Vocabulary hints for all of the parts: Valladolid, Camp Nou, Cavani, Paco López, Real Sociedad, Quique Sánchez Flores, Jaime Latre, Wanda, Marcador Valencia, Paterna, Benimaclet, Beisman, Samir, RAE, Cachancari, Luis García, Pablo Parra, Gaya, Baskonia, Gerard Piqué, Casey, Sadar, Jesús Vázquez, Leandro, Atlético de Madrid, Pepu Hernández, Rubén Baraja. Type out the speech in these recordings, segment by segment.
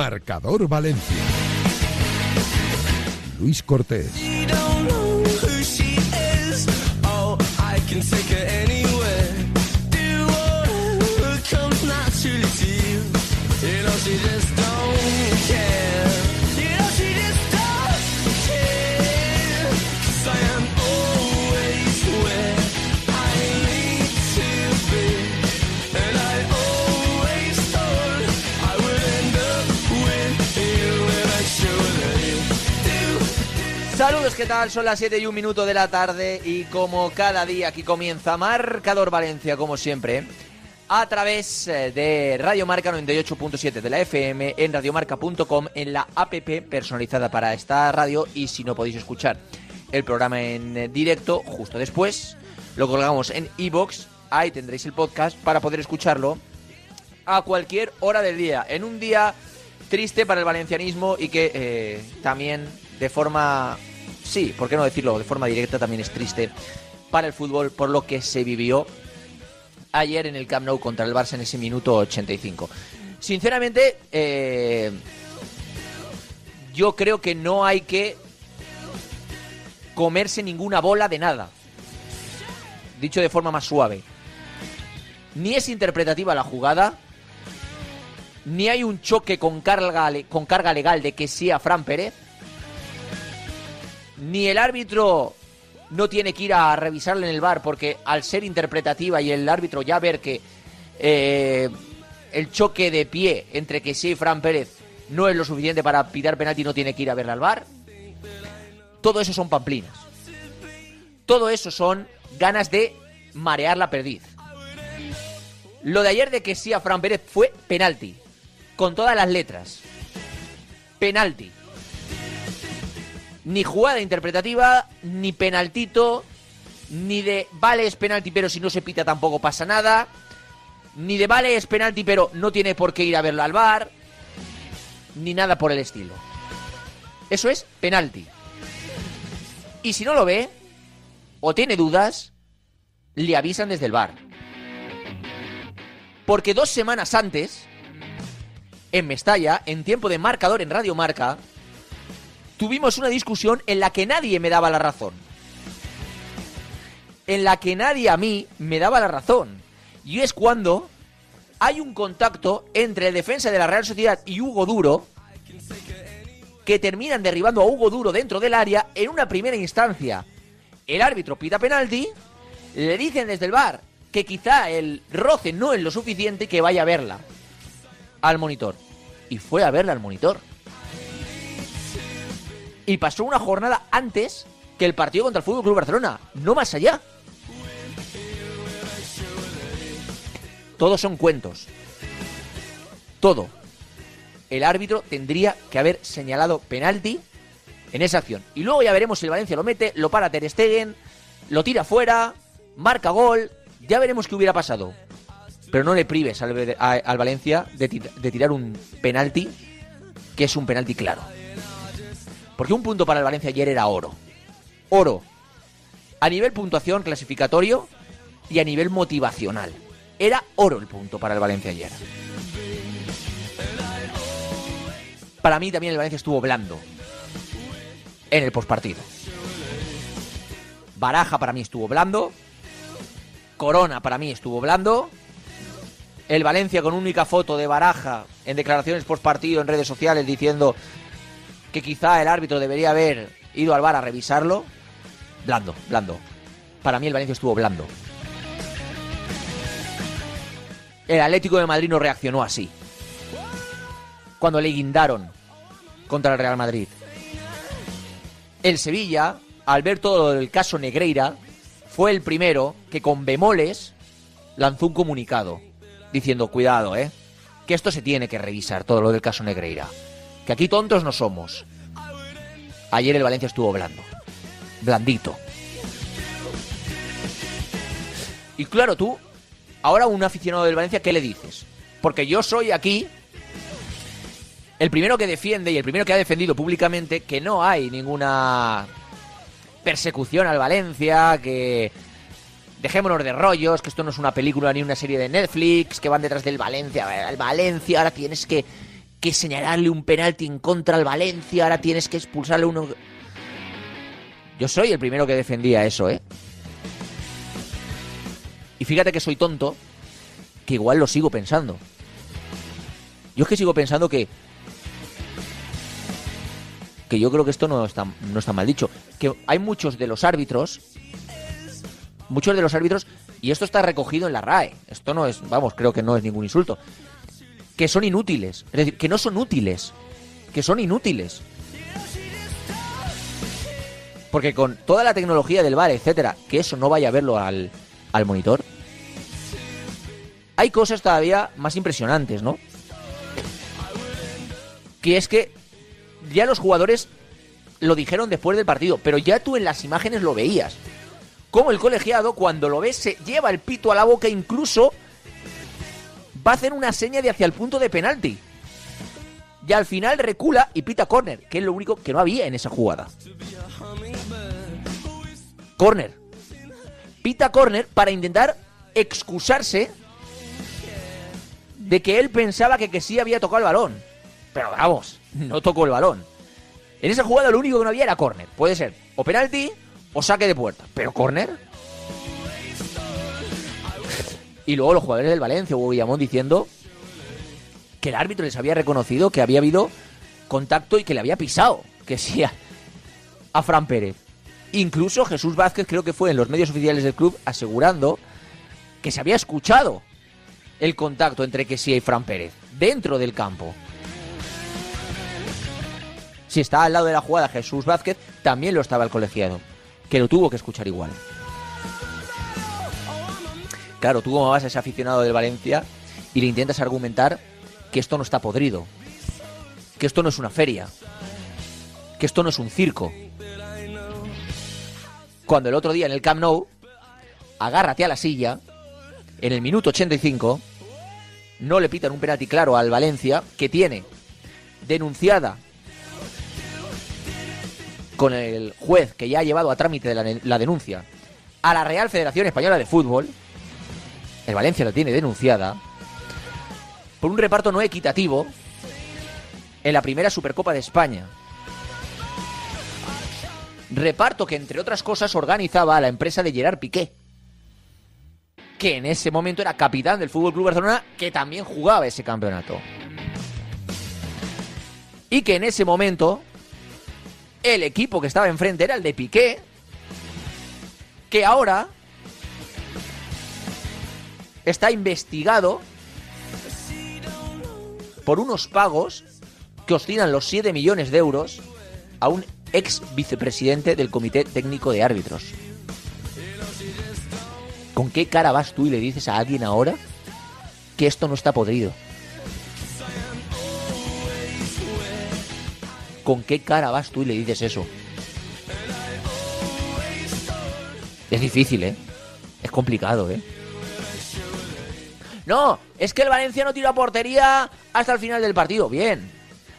Marcador Valencia. Luis Cortés. Saludos, ¿qué tal? Son las 7:01 de la tarde y como cada día aquí comienza Marcador Valencia, como siempre, a través de Radio Marca 98.7 de la FM, en radiomarca.com, en la app personalizada para esta radio, y si no podéis escuchar el programa en directo, justo después lo colgamos en iVoox, ahí tendréis el podcast para poder escucharlo a cualquier hora del día, en un día triste para el valencianismo y que también de forma... Sí, ¿por qué no decirlo? De forma directa también es triste para el fútbol por lo que se vivió ayer en el Camp Nou contra el Barça en ese minuto 85. Sinceramente, yo creo que no hay que comerse ninguna bola de nada. Dicho de forma más suave. Ni es interpretativa la jugada, ni hay un choque con carga legal de que sea Fran Pérez. Ni el árbitro no tiene que ir a revisarle en el VAR porque al ser interpretativa y el árbitro ya ver que el choque de pie entre que sí y Fran Pérez no es lo suficiente para pitar penalti, no tiene que ir a verla al VAR. Todo eso son pamplinas. Todo eso son ganas de marear la perdiz. Lo de ayer de que sí a Fran Pérez fue penalti. Con todas las letras. Penalti. Ni jugada interpretativa, ni penaltito, ni de vale es penalti pero si no se pita tampoco pasa nada, ni de vale es penalti pero no tiene por qué ir a verlo al VAR, ni nada por el estilo. Eso es penalti. Y si no lo ve o tiene dudas, le avisan desde el VAR. Porque 2 semanas antes, en Mestalla, en tiempo de marcador en Radio Marca... Tuvimos una discusión en la que nadie me daba la razón. En la que nadie a mí me daba la razón. Y es cuando hay un contacto entre el defensa de la Real Sociedad y Hugo Duro que terminan derribando a Hugo Duro dentro del área en una primera instancia. El árbitro pita penalti, le dicen desde el VAR que quizá el roce no es lo suficiente, que vaya a verla al monitor. Y fue a verla al monitor. Y pasó una jornada antes que el partido contra el FC Barcelona, no más allá. Todos son cuentos. Todo. El árbitro tendría que haber señalado penalti en esa acción. Y luego ya veremos si el Valencia lo mete, lo para Ter Stegen, lo tira fuera, marca gol. Ya veremos qué hubiera pasado. Pero no le prives al Valencia de tirar un penalti que es un penalti claro. Porque un punto para el Valencia ayer era oro. Oro. A nivel puntuación clasificatorio y a nivel motivacional. Era oro el punto para el Valencia ayer. Para mí también el Valencia estuvo blando en el postpartido. Baraja para mí estuvo blando. Corona para mí estuvo blando. El Valencia con única foto de Baraja en declaraciones postpartido en redes sociales diciendo... que quizá el árbitro debería haber ido al VAR a revisarlo. Blando, blando. Para mí el Valencia estuvo blando. El Atlético de Madrid no reaccionó así. Cuando le guindaron contra el Real Madrid. El Sevilla, al ver todo el caso Negreira, fue el primero que con bemoles lanzó un comunicado. Diciendo, cuidado, que esto se tiene que revisar, todo lo del caso Negreira. Que aquí tontos no somos. Ayer el Valencia estuvo blando. Blandito. Y claro, tú, ahora un aficionado del Valencia, ¿qué le dices? Porque yo soy aquí el primero que defiende y el primero que ha defendido públicamente que no hay ninguna persecución al Valencia, que dejémonos de rollos, que esto no es una película ni una serie de Netflix, que van detrás del Valencia. El Valencia ahora tienes que que señalarle un penalti en contra al Valencia, ahora tienes que expulsarle uno. Yo soy el primero que defendía eso, ¿eh? Y fíjate que soy tonto, que igual lo sigo pensando. Yo es que sigo pensando que yo creo que esto no está mal dicho, que hay muchos de los árbitros, y esto está recogido en la RAE, esto no es, vamos, creo que no es ningún insulto, que son inútiles, es decir, que no son útiles, que son inútiles. Porque con toda la tecnología del VAR, etcétera, que eso no vaya a verlo al monitor, hay cosas todavía más impresionantes, ¿no? Que es que ya los jugadores lo dijeron después del partido, pero ya tú en las imágenes lo veías. Como el colegiado, cuando lo ves, se lleva el pito a la boca, incluso va a hacer una seña de hacia el punto de penalti. Y al final recula y pita córner, que es lo único que no había en esa jugada. Córner. Pita córner para intentar excusarse de que él pensaba que sí había tocado el balón. Pero vamos, no tocó el balón. En esa jugada lo único que no había era córner. Puede ser o penalti o saque de puerta. ¿Pero córner? Y luego los jugadores del Valencia, Hugo Villamón, diciendo que el árbitro les había reconocido que había habido contacto y que le había pisado, que sí, a Fran Pérez. Incluso Jesús Vázquez, creo que fue en los medios oficiales del club, asegurando que se había escuchado el contacto entre que sí y Fran Pérez dentro del campo. Si estaba al lado de la jugada Jesús Vázquez, también lo estaba el colegiado, que lo tuvo que escuchar igual. Claro, tú como vas a ese aficionado del Valencia y le intentas argumentar que esto no está podrido, que esto no es una feria, que esto no es un circo. Cuando el otro día en el Camp Nou, agárrate a la silla, en el minuto 85, no le pitan un penalti claro al Valencia, que tiene denunciada con el juez que ya ha llevado a trámite de la denuncia a la Real Federación Española de Fútbol. El Valencia la tiene denunciada por un reparto no equitativo en la primera Supercopa de España. Reparto que, entre otras cosas, organizaba a la empresa de Gerard Piqué, que en ese momento era capitán del FC Barcelona, que también jugaba ese campeonato. Y que en ese momento el equipo que estaba enfrente era el de Piqué, que ahora está investigado por unos pagos que oscilan los 7 millones de euros a un ex vicepresidente del Comité Técnico de Árbitros. ¿Con qué cara vas tú y le dices a alguien ahora que esto no está podrido? ¿Con qué cara vas tú y le dices eso? Es difícil, ¿eh? Es complicado, ¿eh? No, es que el Valencia no tiró a portería hasta el final del partido. Bien.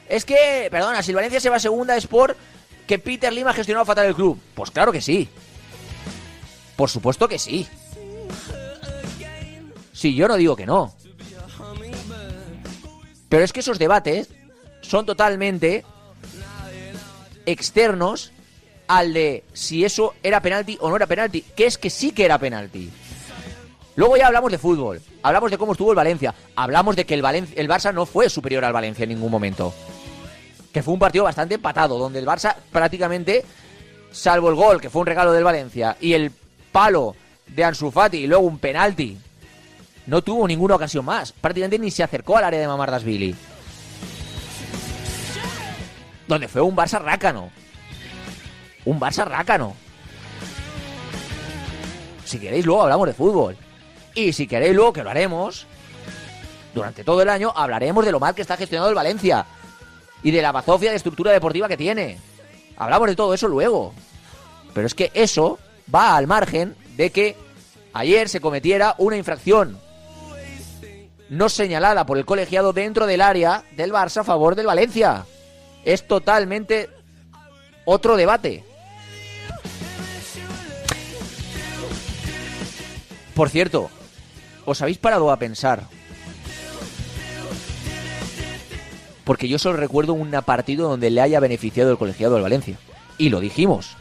Es que, perdona, si el Valencia se va a segunda es por que Peter Lim ha gestionado fatal el club. Pues claro que sí. Por supuesto que sí. Sí, yo no digo que no. Pero es que esos debates son totalmente externos al de si eso era penalti o no era penalti, que es que sí que era penalti. Luego ya hablamos de fútbol, hablamos de cómo estuvo el Valencia, hablamos de que el Barça no fue superior al Valencia en ningún momento, que fue un partido bastante empatado, donde el Barça prácticamente, salvo el gol, que fue un regalo del Valencia, y el palo de Ansu Fati, y luego un penalti, no tuvo ninguna ocasión más, prácticamente ni se acercó al área de Mamardashvili, donde fue un Barça rácano. Un Barça rácano. Si queréis luego hablamos de fútbol. Y si queréis luego, que lo haremos, durante todo el año hablaremos de lo mal que está gestionado el Valencia y de la bazofia de estructura deportiva que tiene. Hablamos de todo eso luego. Pero es que eso va al margen de que ayer se cometiera una infracción no señalada por el colegiado dentro del área del Barça a favor del Valencia. Es totalmente otro debate. Por cierto, ¿os habéis parado a pensar porque yo solo recuerdo un partido donde le haya beneficiado el colegiado al Valencia. Y lo dijimos.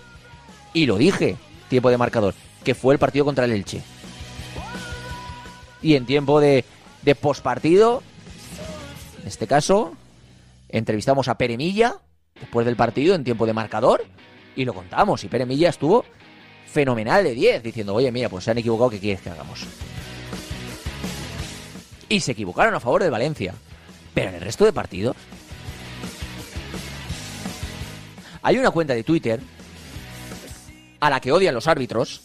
Y lo dije, tiempo de marcador, que fue el partido contra el Elche. Y en tiempo de postpartido, en este caso, entrevistamos a Pere Milla después del partido en tiempo de marcador y lo contamos. Y Pere Milla estuvo fenomenal de 10, diciendo, oye, mira, pues se han equivocado, ¿qué quieres que hagamos? Y se equivocaron a favor de Valencia. Pero en el resto de partidos... Hay una cuenta de Twitter a la que odian los árbitros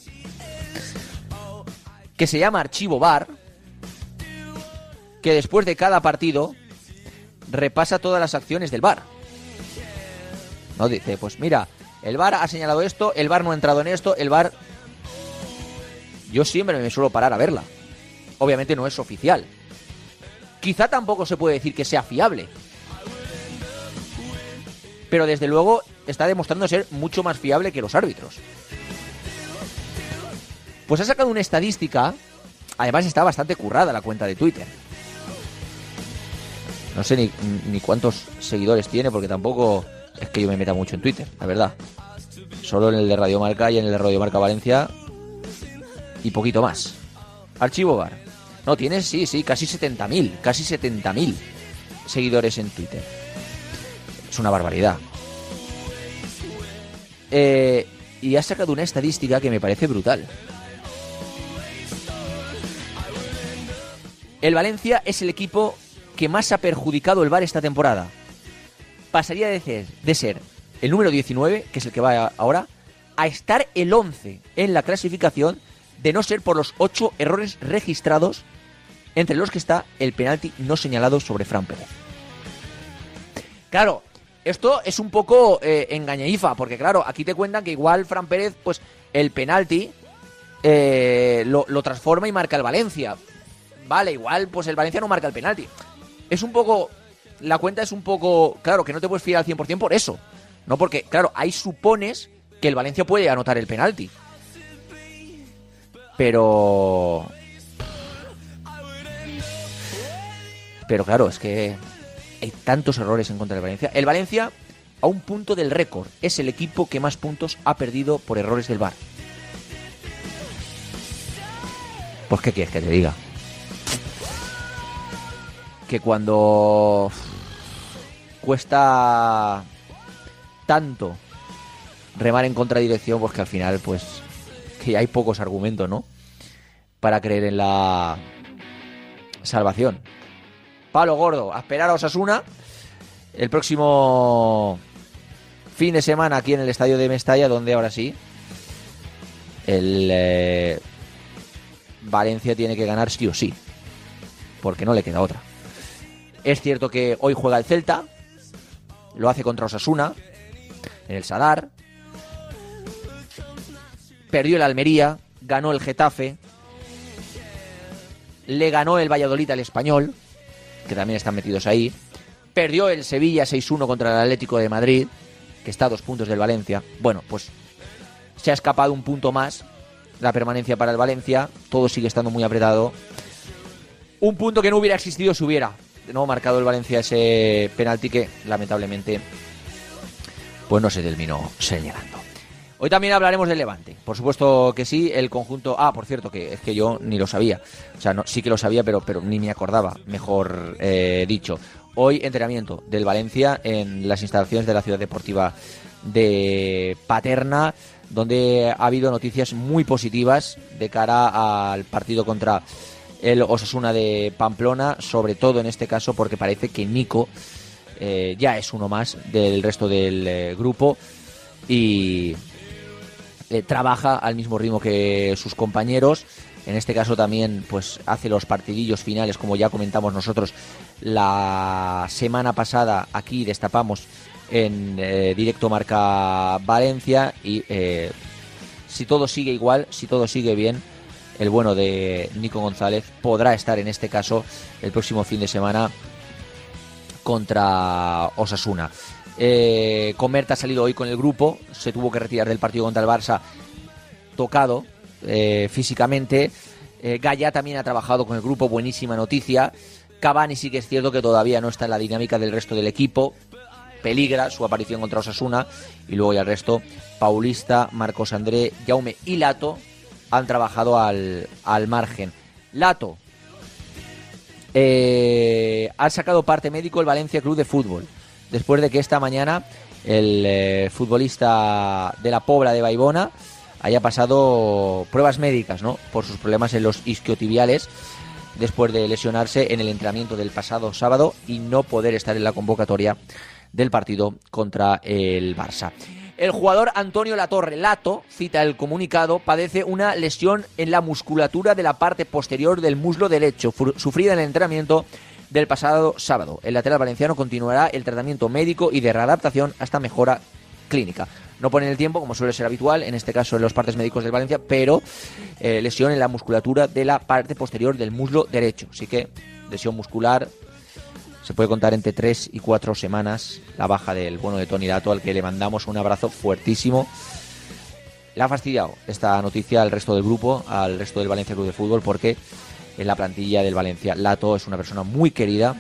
que se llama Archivo VAR, que después de cada partido repasa todas las acciones del VAR. No dice, pues mira, el VAR ha señalado esto, el VAR no ha entrado en esto, el VAR... Yo siempre me suelo parar a verla. Obviamente no es oficial. Quizá tampoco se puede decir que sea fiable, pero desde luego está demostrando ser mucho más fiable que los árbitros. Pues ha sacado una estadística, además está bastante currada la cuenta de Twitter. No sé ni cuántos seguidores tiene, porque tampoco es que yo me meta mucho en Twitter, la verdad. Solo en el de Radio Marca y en el de Radio Marca Valencia y poquito más. Archivo VAR. No, tiene, sí, casi 70.000 seguidores en Twitter. Es una barbaridad. Y ha sacado una estadística que me parece brutal. El Valencia es el equipo que más ha perjudicado el VAR esta temporada. Pasaría de ser el número 19, que es el que va ahora, a estar el 11 en la clasificación, de no ser por los 8 errores registrados, entre los que está el penalti no señalado sobre Fran Pérez. Claro, esto es un poco engañadifa, porque claro, aquí te cuentan que igual Fran Pérez, pues el penalti lo transforma y marca el Valencia. Vale, igual pues el Valencia no marca el penalti. Es un poco... La cuenta es un poco... Claro, que no te puedes fiar al 100% por eso. No, porque, claro, ahí supones que el Valencia puede anotar el penalti. Pero claro, es que hay tantos errores en contra del Valencia. El Valencia, a un punto del récord, es el equipo que más puntos ha perdido por errores del VAR. Pues ¿qué quieres que te diga? Que cuando cuesta tanto remar en contradirección, pues que al final, pues que hay pocos argumentos, ¿no?, para creer en la salvación. Palo gordo, a esperar a Osasuna el próximo fin de semana aquí en el estadio de Mestalla, donde ahora sí el Valencia tiene que ganar sí o sí, porque no le queda otra. Es cierto que hoy juega el Celta, lo hace contra Osasuna en el Sadar, perdió el Almería, ganó el Getafe, le ganó el Valladolid al Español, que también están metidos ahí. Perdió el Sevilla 6-1 contra el Atlético de Madrid, que está a 2 puntos del Valencia. Bueno, pues se ha escapado un punto más la permanencia para el Valencia. Todo sigue estando muy apretado. Un punto que no hubiera existido si hubiera no marcado el Valencia ese penalti, que lamentablemente pues no se terminó señalando. Hoy también hablaremos del Levante, por supuesto que sí, el conjunto... Ah, por cierto, que es que yo ni lo sabía. O sea, no, sí que lo sabía, pero ni me acordaba, mejor dicho. Hoy entrenamiento del Valencia en las instalaciones de la ciudad deportiva de Paterna, donde ha habido noticias muy positivas de cara al partido contra el Osasuna de Pamplona, sobre todo en este caso porque parece que Nico ya es uno más del resto del grupo y... trabaja al mismo ritmo que sus compañeros. En este caso también pues hace los partidillos finales, como ya comentamos nosotros la semana pasada, aquí destapamos en directo Marca Valencia. Y si todo sigue igual, si todo sigue bien, el bueno de Nico González podrá estar en este caso el próximo fin de semana contra Osasuna. Comerta ha salido hoy con el grupo, se tuvo que retirar del partido contra el Barça tocado físicamente. Gaya también ha trabajado con el grupo, buenísima noticia. Cavani sí que es cierto que todavía no está en la dinámica del resto del equipo. Peligra su aparición contra Osasuna. Y luego ya el resto, Paulista, Marcos André, Jaume y Lato han trabajado al margen. Lato ha sacado parte médico el Valencia Club de Fútbol, después de que esta mañana el futbolista de la Pobla de Baibona haya pasado pruebas médicas, ¿no?, por sus problemas en los isquiotibiales, después de lesionarse en el entrenamiento del pasado sábado y no poder estar en la convocatoria del partido contra el Barça. El jugador Antonio Latorre, Lato, cita el comunicado, padece una lesión en la musculatura de la parte posterior del muslo derecho, sufrida en el entrenamiento del pasado sábado. El lateral valenciano continuará el tratamiento médico y de readaptación hasta mejora clínica. No ponen el tiempo, como suele ser habitual, en este caso en los partes médicos del Valencia, pero lesión en la musculatura de la parte posterior del muslo derecho. Así que lesión muscular, se puede contar entre 3 y 4 semanas la baja del bueno de Toni Lato, al que le mandamos un abrazo fuertísimo. Le ha fastidiado esta noticia al resto del grupo, al resto del Valencia Club de Fútbol, porque en la plantilla del Valencia Lato es una persona muy querida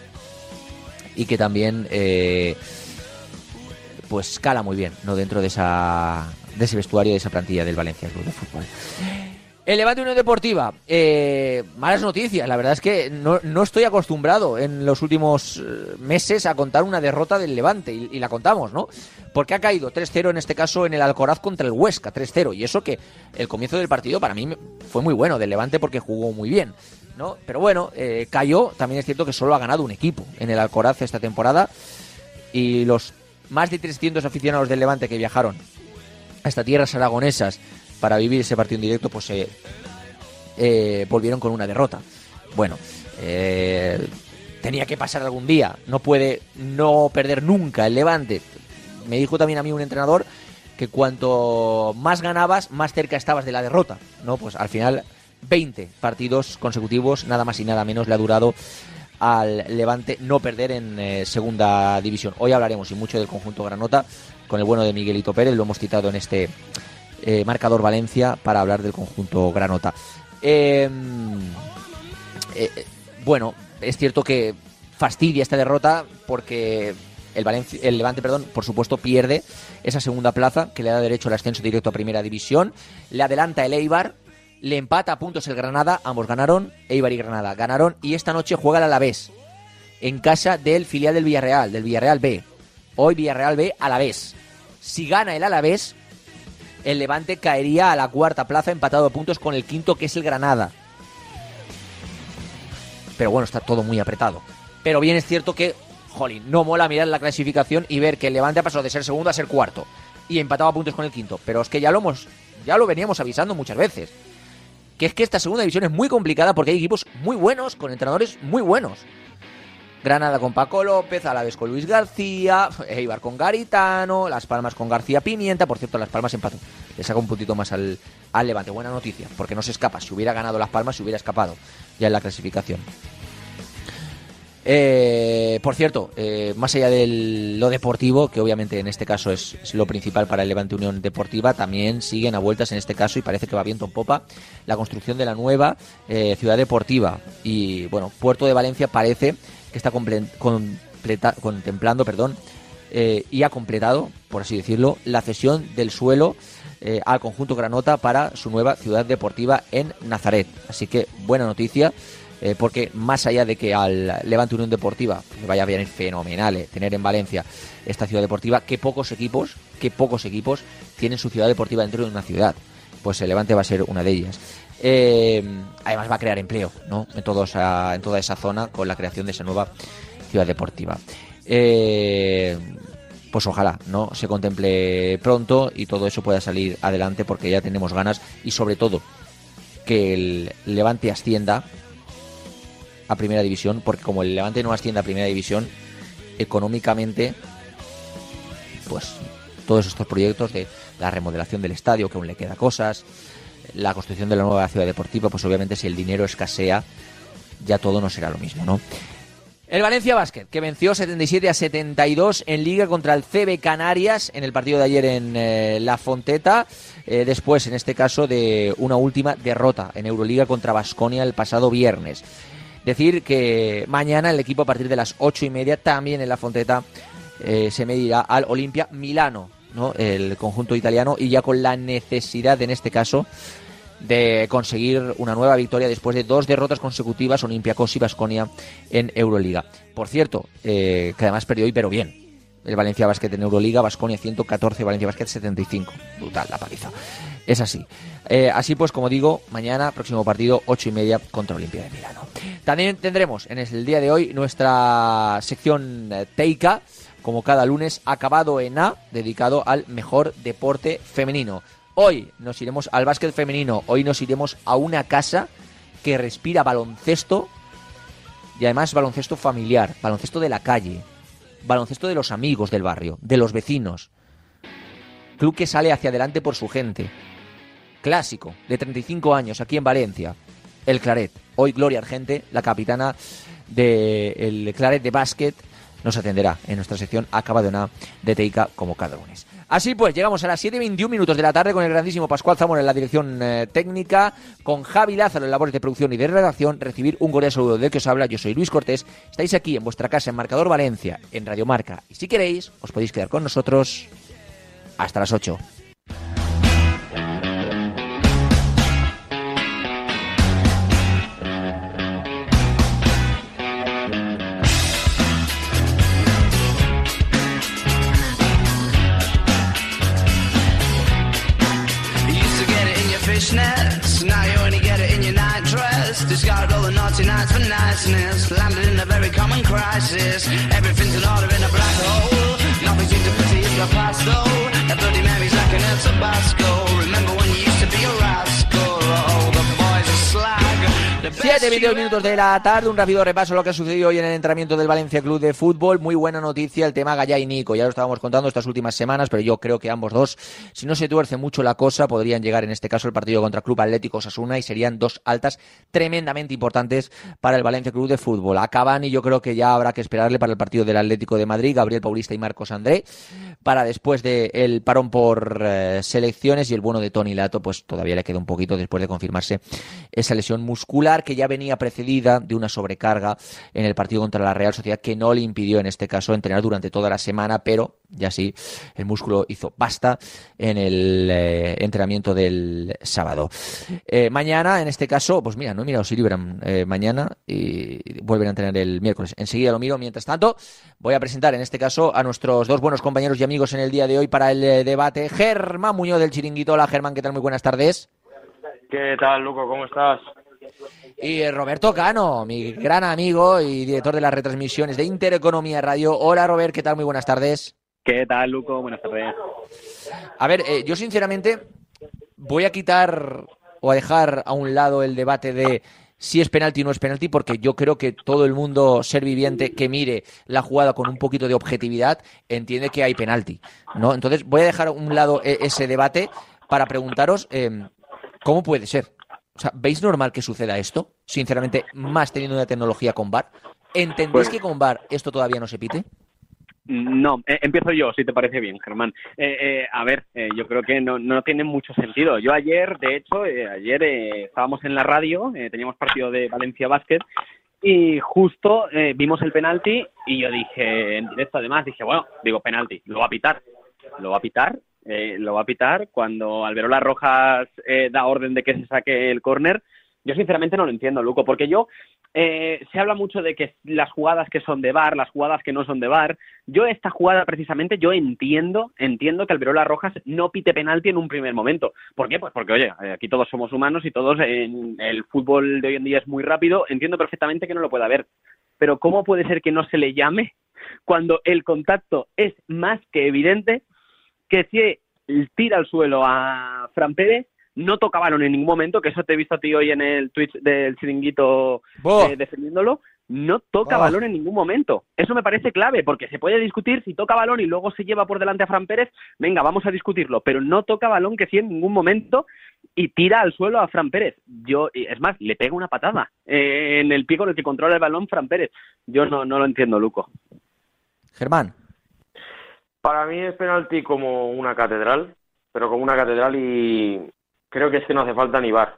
y que también pues cala muy bien, ¿no?, dentro de ese vestuario, de esa plantilla del Valencia Club de Fútbol. El Levante Unión Deportiva, malas noticias. La verdad es que no estoy acostumbrado en los últimos meses a contar una derrota del Levante, y la contamos, ¿no? Porque ha caído 3-0 en este caso en el Alcoraz contra el Huesca, 3-0, y eso que el comienzo del partido para mí fue muy bueno del Levante porque jugó muy bien, ¿no? Pero bueno, cayó. También es cierto que solo ha ganado un equipo en el Alcoraz esta temporada, y los más de 300 aficionados del Levante que viajaron hasta tierras aragonesas para vivir ese partido en directo, pues se volvieron con una derrota. Bueno, tenía que pasar algún día. No puede no perder nunca el Levante. Me dijo también a mí un entrenador que cuanto más ganabas, más cerca estabas de la derrota, ¿no? Pues al final 20 partidos consecutivos, nada más y nada menos, le ha durado al Levante no perder en segunda división. Hoy hablaremos y mucho del conjunto granota con el bueno de Miguelito Pérez. Lo hemos citado en este Marcador Valencia para hablar del conjunto granota. Bueno, es cierto que fastidia esta derrota porque el Levante, por supuesto, pierde esa segunda plaza que le da derecho al ascenso directo a primera división. Le adelanta el Eibar, le empata a puntos el Granada, ambos ganaron, Eibar y Granada ganaron, y esta noche juega el Alavés en casa del filial del Villarreal B. Hoy Villarreal B, Alavés. Si gana el Alavés, el Levante caería a la cuarta plaza, empatado a puntos con el quinto, que es el Granada. Pero bueno, está todo muy apretado. Pero bien es cierto que, jolín, no mola mirar la clasificación y ver que el Levante ha pasado de ser segundo a ser cuarto y empatado a puntos con el quinto. Pero es que ya lo veníamos avisando muchas veces, que es que esta segunda división es muy complicada porque hay equipos muy buenos, con entrenadores muy buenos. Granada con Paco López, Alavés con Luis García, Eibar con Garitano, Las Palmas con García Pimienta. Por cierto, Las Palmas empató. Le saca un puntito más al Levante. Buena noticia, porque no se escapa. Si hubiera ganado Las Palmas, se hubiera escapado ya en la clasificación. Por cierto, más allá de lo deportivo, que obviamente en este caso es lo principal para el Levante Unión Deportiva, también siguen a vueltas en este caso, y parece que va viento en popa, la construcción de la nueva ciudad deportiva. Y bueno, Puerto de Valencia parece que está contemplando y ha completado, por así decirlo, la cesión del suelo al conjunto granota para su nueva ciudad deportiva en Nazaret. Así que buena noticia, porque más allá de que al Levante Unión Deportiva le vaya bien, es fenomenal tener en Valencia esta ciudad deportiva, que pocos equipos tienen su ciudad deportiva dentro de una ciudad. Pues el Levante va a ser una de ellas. Además va a crear empleo, ¿no?, en toda esa zona, con la creación de esa nueva ciudad deportiva. Pues ojalá, ¿no?, se contemple pronto y todo eso pueda salir adelante, porque ya tenemos ganas, y sobre todo que el Levante ascienda a primera división, porque como el Levante no asciende a primera división, económicamente, pues todos estos proyectos de la remodelación del estadio, que aún le queda cosas, la construcción de la nueva ciudad deportiva, pues obviamente si el dinero escasea, ya todo no será lo mismo, ¿no? El Valencia Basket, que venció 77-72 en Liga contra el CB Canarias en el partido de ayer en La Fonteta, después en este caso de una última derrota en Euroliga contra Baskonia el pasado viernes. Decir que mañana el equipo a partir de las 8:30 también en La Fonteta se medirá al Olimpia Milano, ¿no? El conjunto italiano, y ya con la necesidad en este caso de conseguir una nueva victoria después de 2 derrotas consecutivas, Olympiacos y Baskonia, en Euroliga. Por cierto, que además perdió hoy, pero bien, el Valencia Basket en Euroliga, Baskonia 114, Valencia Basket 75. Brutal la paliza. Es así. Así pues, como digo, mañana, próximo partido, 8:30 contra Olimpia de Milano. También tendremos en el día de hoy nuestra sección Teika, como cada lunes, acabado en A, dedicado al mejor deporte femenino. Hoy nos iremos al básquet femenino, hoy nos iremos a una casa que respira baloncesto, y además baloncesto familiar, baloncesto de la calle, baloncesto de los amigos del barrio, de los vecinos. Club que sale hacia adelante por su gente. Clásico, de 35 años, aquí en Valencia, el Claret. Hoy Gloria Argente, la capitana del Claret de básquet, nos atenderá en nuestra sección Acabado en A de Teica, como cada lunes. Así pues, llegamos a las 7:21 de la tarde con el grandísimo Pascual Zamora en la dirección técnica, con Javi Lázaro en labores de producción y de redacción. Recibir un cordial saludo de que os habla. Yo soy Luis Cortés. Estáis aquí en vuestra casa en Marcador Valencia, en Radio Marca. Y si queréis, os podéis quedar con nosotros hasta las 8. Discard all the naughty nights for niceness. Landed in a very common crisis. Everything's in order in a black hole. Nothing seems to pity if you're past though. A Bloody Mary's like an El Tabasco. Remember when you used to be a rascal. Oh, the boys are slag. 7:22 de la tarde, un rápido repaso a lo que ha sucedido hoy en el entrenamiento del Valencia Club de Fútbol. Muy buena noticia el tema Gaya y Nico, ya lo estábamos contando estas últimas semanas, pero yo creo que ambos dos, si no se tuerce mucho la cosa, podrían llegar en este caso el partido contra el Club Atlético Osasuna, y serían 2 altas tremendamente importantes para el Valencia Club de Fútbol. A Cavani yo creo que ya habrá que esperarle para el partido del Atlético de Madrid, Gabriel Paulista y Marcos André, para después del parón por selecciones, y el bueno de Toni Lato pues todavía le queda un poquito después de confirmarse esa lesión muscular que ya venía precedida de una sobrecarga en el partido contra la Real Sociedad, que no le impidió en este caso entrenar durante toda la semana, pero ya sí, el músculo hizo pasta en el entrenamiento del sábado. Mañana, en este caso, pues mira, no he mirado si libran mañana y vuelven a entrenar el miércoles. Enseguida lo miro. Mientras tanto, voy a presentar en este caso a nuestros dos buenos compañeros y amigos en el día de hoy para el debate. Germán Muñoz del Chiringuito. Hola Germán, ¿qué tal? Muy buenas tardes. ¿Qué tal, Luco? ¿Cómo estás? Y Roberto Cano, mi gran amigo y director de las retransmisiones de Intereconomía Radio. Hola, Robert, ¿qué tal? Muy buenas tardes. ¿Qué tal, Luco? Buenas tardes. A ver, yo sinceramente voy a quitar o a dejar a un lado el debate de si es penalti o no es penalti, porque yo creo que todo el mundo, ser viviente, que mire la jugada con un poquito de objetividad, entiende que hay penalti, ¿no? Entonces voy a dejar a un lado ese debate para preguntaros cómo puede ser. O sea, ¿veis normal que suceda esto? Sinceramente, más teniendo una tecnología con VAR. ¿Entendéis que con VAR esto todavía no se pite? No, empiezo yo, si te parece bien, Germán. A ver, yo creo que no tiene mucho sentido. Yo ayer, de hecho, estábamos en la radio, teníamos partido de Valencia Basket, y justo vimos el penalti, y yo dije, en directo además, digo, penalti, lo va a pitar. Cuando Alberola Rojas da orden de que se saque el córner. Yo sinceramente no lo entiendo, Luco, porque se habla mucho de que las jugadas que son de VAR, las jugadas que no son de VAR. Yo esta jugada precisamente, yo entiendo que Alberola Rojas no pite penalti en un primer momento. ¿Por qué? Pues porque, oye, aquí todos somos humanos y todos, en el fútbol de hoy en día es muy rápido, entiendo perfectamente que no lo pueda haber. Pero ¿cómo puede ser que no se le llame cuando el contacto es más que evidente? Que si tira al suelo a Fran Pérez, no toca balón en ningún momento, que eso te he visto a ti hoy en el Twitch del Chiringuito defendiéndolo, no toca balón en ningún momento. Eso me parece clave, porque se puede discutir si toca balón y luego se lleva por delante a Fran Pérez, venga, vamos a discutirlo, pero no toca balón que sí en ningún momento y tira al suelo a Fran Pérez. Yo, es más, le pego una patada en el pie con el que controla el balón Fran Pérez. Yo no lo entiendo, Luco. Germán. Para mí es penalti como una catedral, pero como una catedral, y creo que es que no hace falta ni VAR.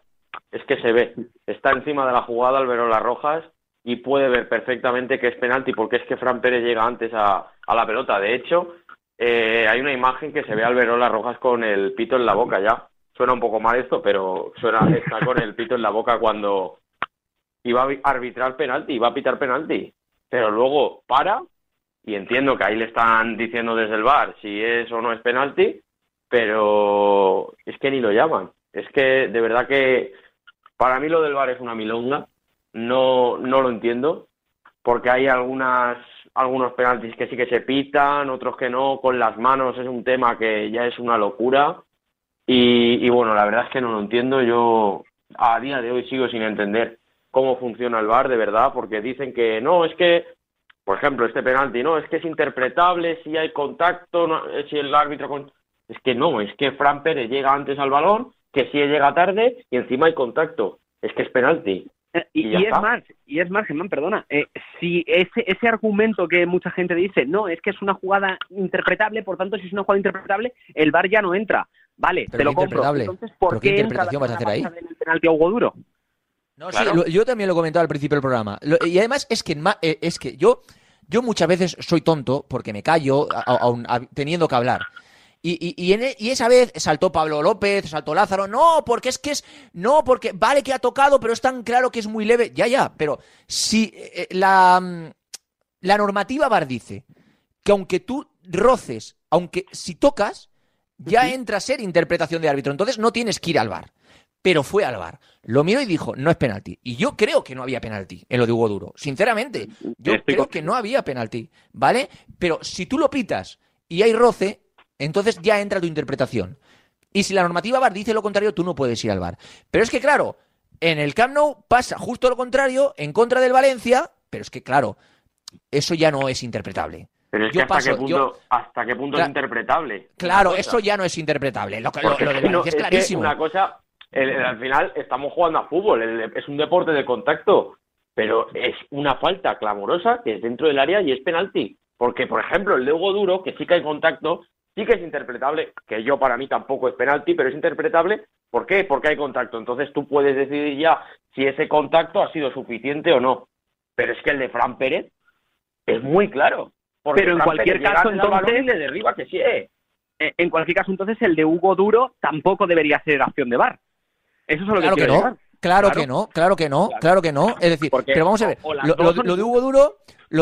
Es que se ve. Está encima de la jugada Alberola Rojas y puede ver perfectamente que es penalti, porque es que Fran Pérez llega antes a la pelota. De hecho, hay una imagen que se ve a Alberola Rojas con el pito en la boca ya. Suena un poco mal esto, pero está con el pito en la boca cuando iba a arbitrar penalti, iba a pitar penalti. Pero luego para, y entiendo que ahí le están diciendo desde el VAR si es o no es penalti, pero es que ni lo llaman. Es que de verdad que para mí lo del VAR es una milonga. No lo entiendo, porque hay algunos penaltis que sí que se pitan, otros que no, con las manos es un tema que ya es una locura, y bueno, la verdad es que no lo entiendo. Yo a día de hoy sigo sin entender cómo funciona el VAR, de verdad, porque dicen que no, es que, por ejemplo, este penalti, no, es que es interpretable si hay contacto, no, si el árbitro... Es que no, es que Fran Pérez llega antes al balón, que sí llega tarde, y encima hay contacto, es que es penalti. Y es más, Germán, perdona, si ese argumento que mucha gente dice, no, es que es una jugada interpretable, por tanto, si es una jugada interpretable, el VAR ya no entra. Vale, pero te lo compro. Entonces, ¿por qué interpretación vas a hacer ahí? En el penalti a Hugo Duro. No, claro. Sí, yo también lo comentaba al principio del programa. Y además es que yo muchas veces soy tonto porque me callo aun teniendo que hablar. Y esa vez saltó Pablo López, saltó Lázaro, no, porque porque vale que ha tocado, pero es tan claro que es muy leve, ya, pero si la normativa VAR dice que aunque tú roces, aunque si tocas, ya entra a ser interpretación de árbitro, entonces no tienes que ir al VAR. Pero fue al VAR, lo miró y dijo, no es penalti. Y yo creo que no había penalti en lo de Hugo Duro, sinceramente, creo que no había penalti, ¿vale? Pero si tú lo pitas y hay roce, entonces ya entra tu interpretación. Y si la normativa VAR dice lo contrario, tú no puedes ir al VAR. Pero es que, claro, en el Camp Nou pasa justo lo contrario, en contra del Valencia, pero es que, claro, eso ya no es interpretable. Pero es que ¿hasta qué punto es interpretable? Claro, eso ya no es interpretable. Lo del Valencia es clarísimo. Es una cosa, al final estamos jugando a fútbol, es un deporte de contacto, pero es una falta clamorosa que es dentro del área y es penalti. Porque, por ejemplo, el de Hugo Duro, que sí que hay contacto, sí que es interpretable, que yo para mí tampoco es penalti, pero es interpretable. ¿Por qué? Porque hay contacto. Entonces tú puedes decidir ya si ese contacto ha sido suficiente o no. Pero es que el de Fran Pérez es muy claro. Pero en cualquier caso, entonces, le derriba que sí. En cualquier caso, entonces, el de Hugo Duro tampoco debería ser acción de VAR. Eso es lo que quiero llegar. Claro que no. Es decir, pero vamos a ver, lo de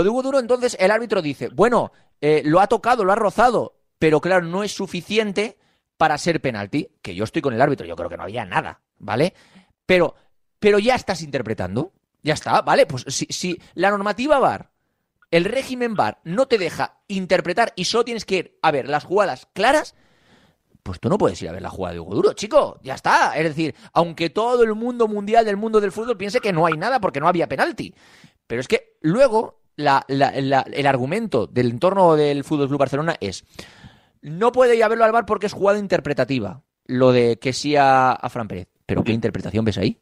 Hugo Duro, entonces el árbitro dice, bueno, lo ha tocado, lo ha rozado, pero claro, no es suficiente para ser penalti, que yo estoy con el árbitro, yo creo que no había nada, ¿vale? Pero ya estás interpretando, ya está, ¿vale? Pues si la normativa VAR, el régimen VAR, no te deja interpretar y solo tienes que ir a ver las jugadas claras, pues tú no puedes ir a ver la jugada de Hugo Duro, chico, ya está. Es decir, aunque todo el mundo mundial del mundo del fútbol piense que no hay nada porque no había penalti, pero es que luego el argumento del entorno del Fútbol Club Barcelona es... No puede ir a verlo al VAR porque es jugada interpretativa, lo de que sí a Fran Pérez. ¿Pero qué interpretación ves ahí?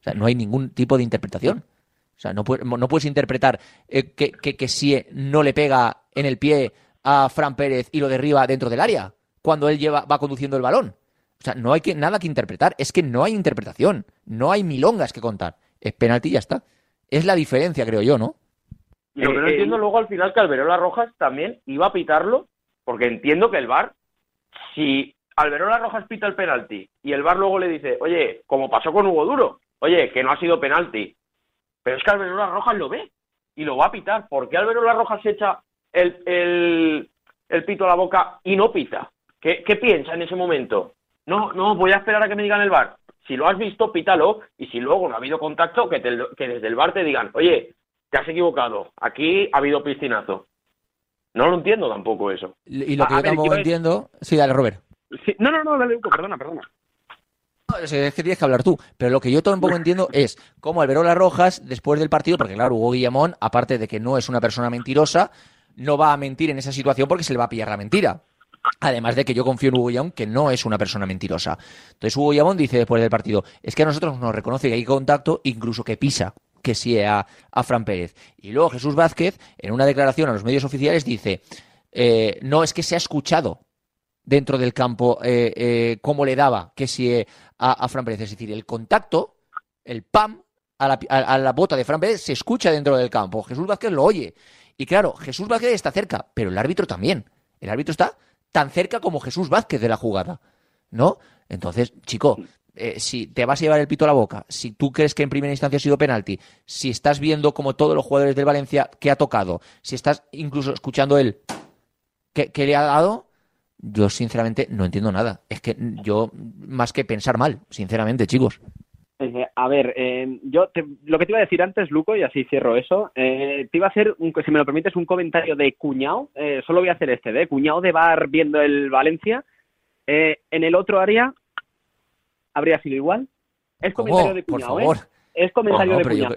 O sea, no hay ningún tipo de interpretación. O sea, no puedes interpretar que sí no le pega en el pie a Fran Pérez y lo derriba dentro del área cuando él va conduciendo el balón. O sea, no hay nada que interpretar. Es que no hay interpretación. No hay milongas que contar. Es penalti y ya está. Es la diferencia, creo yo, ¿no? Lo que no entiendo luego al final que Alberola Rojas también iba a pitarlo. Porque entiendo que el VAR, si Alberola Rojas pita el penalti y el VAR luego le dice, oye, como pasó con Hugo Duro, oye, que no ha sido penalti, pero es que Alberola Rojas lo ve y lo va a pitar. ¿Por qué Alberola Rojas echa el pito a la boca y no pita? ¿Qué piensa en ese momento? No, voy a esperar a que me digan el VAR. Si lo has visto, pítalo, y si luego no ha habido contacto, que desde el VAR te digan, oye, te has equivocado, aquí ha habido piscinazo. No lo entiendo tampoco eso. Y lo que yo tampoco entiendo... Sí, dale, Robert. Sí. No, dale, Hugo, perdona. No, es que tienes que hablar tú. Pero lo que yo tampoco entiendo es cómo Alberola Rojas, después del partido, porque claro, Hugo Guillamón, aparte de que no es una persona mentirosa, no va a mentir en esa situación porque se le va a pillar la mentira. Además de que yo confío en Hugo Guillamón, que no es una persona mentirosa. Entonces Hugo Guillamón dice después del partido, es que a nosotros nos reconoce que hay contacto, incluso que pisa, que sí a Fran Pérez. Y luego Jesús Vázquez, en una declaración a los medios oficiales, dice no, es que se ha escuchado dentro del campo cómo le daba que sí a Fran Pérez. Es decir, el contacto, el PAM, a la bota de Fran Pérez se escucha dentro del campo. Jesús Vázquez lo oye. Y claro, Jesús Vázquez está cerca, pero el árbitro también. El árbitro está tan cerca como Jesús Vázquez de la jugada, ¿no? Entonces, chico, si te vas a llevar el pito a la boca, si tú crees que en primera instancia ha sido penalti, si estás viendo como todos los jugadores del Valencia que ha tocado, si estás incluso escuchando el que le ha dado, yo sinceramente no entiendo nada. Es que yo, más que pensar mal, sinceramente, chicos. Yo lo que te iba a decir antes, Luco, y así cierro eso, te iba a hacer, si me lo permites, un comentario de cuñado, solo voy a hacer este, de cuñado de bar viendo el Valencia, en el otro área habría sido igual. Es comentario de cuñado, por favor. Es comentario de cuñado,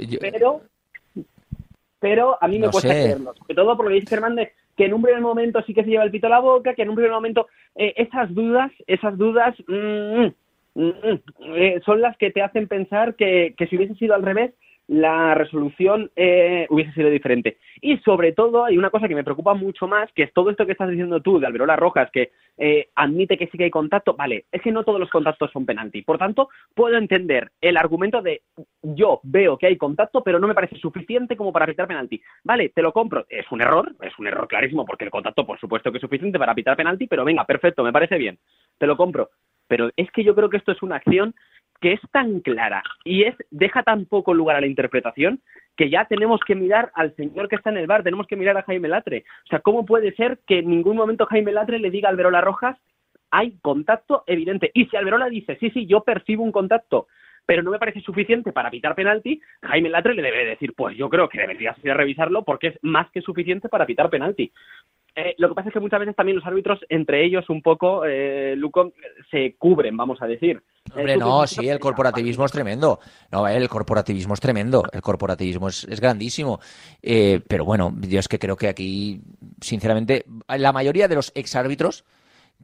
pero a mí me cuesta hacerlo, sobre todo porque dice Hernández que en un primer momento sí que se lleva el pito a la boca, que en un primer momento esas dudas... son las que te hacen pensar que si hubiese sido al revés la resolución hubiese sido diferente. Y sobre todo hay una cosa que me preocupa mucho más, que es todo esto que estás diciendo tú de Alberola Rojas, que admite que sí que hay contacto. Vale, es que no todos los contactos son penalti, por tanto puedo entender el argumento de yo veo que hay contacto pero no me parece suficiente como para pitar penalti. Vale, te lo compro, es un error clarísimo, porque el contacto por supuesto que es suficiente para pitar penalti, pero venga, perfecto, me parece bien, te lo compro. Pero es que yo creo que esto es una acción que es tan clara y deja tan poco lugar a la interpretación que ya tenemos que mirar al señor que está en el bar, tenemos que mirar a Jaime Latre. O sea, ¿cómo puede ser que en ningún momento Jaime Latre le diga a Alberola Rojas hay contacto evidente? Y si Alberola dice, sí, yo percibo un contacto, pero no me parece suficiente para pitar penalti, Jaime Latre le debe decir, pues yo creo que deberías ir a revisarlo porque es más que suficiente para pitar penalti. Lo que pasa es que muchas veces también los árbitros, entre ellos un poco, Luco, se cubren, vamos a decir. Hombre, no, sí, el corporativismo es tremendo. No, el corporativismo es tremendo. El corporativismo es grandísimo. Pero bueno, yo es que creo que aquí, sinceramente, la mayoría de los exárbitros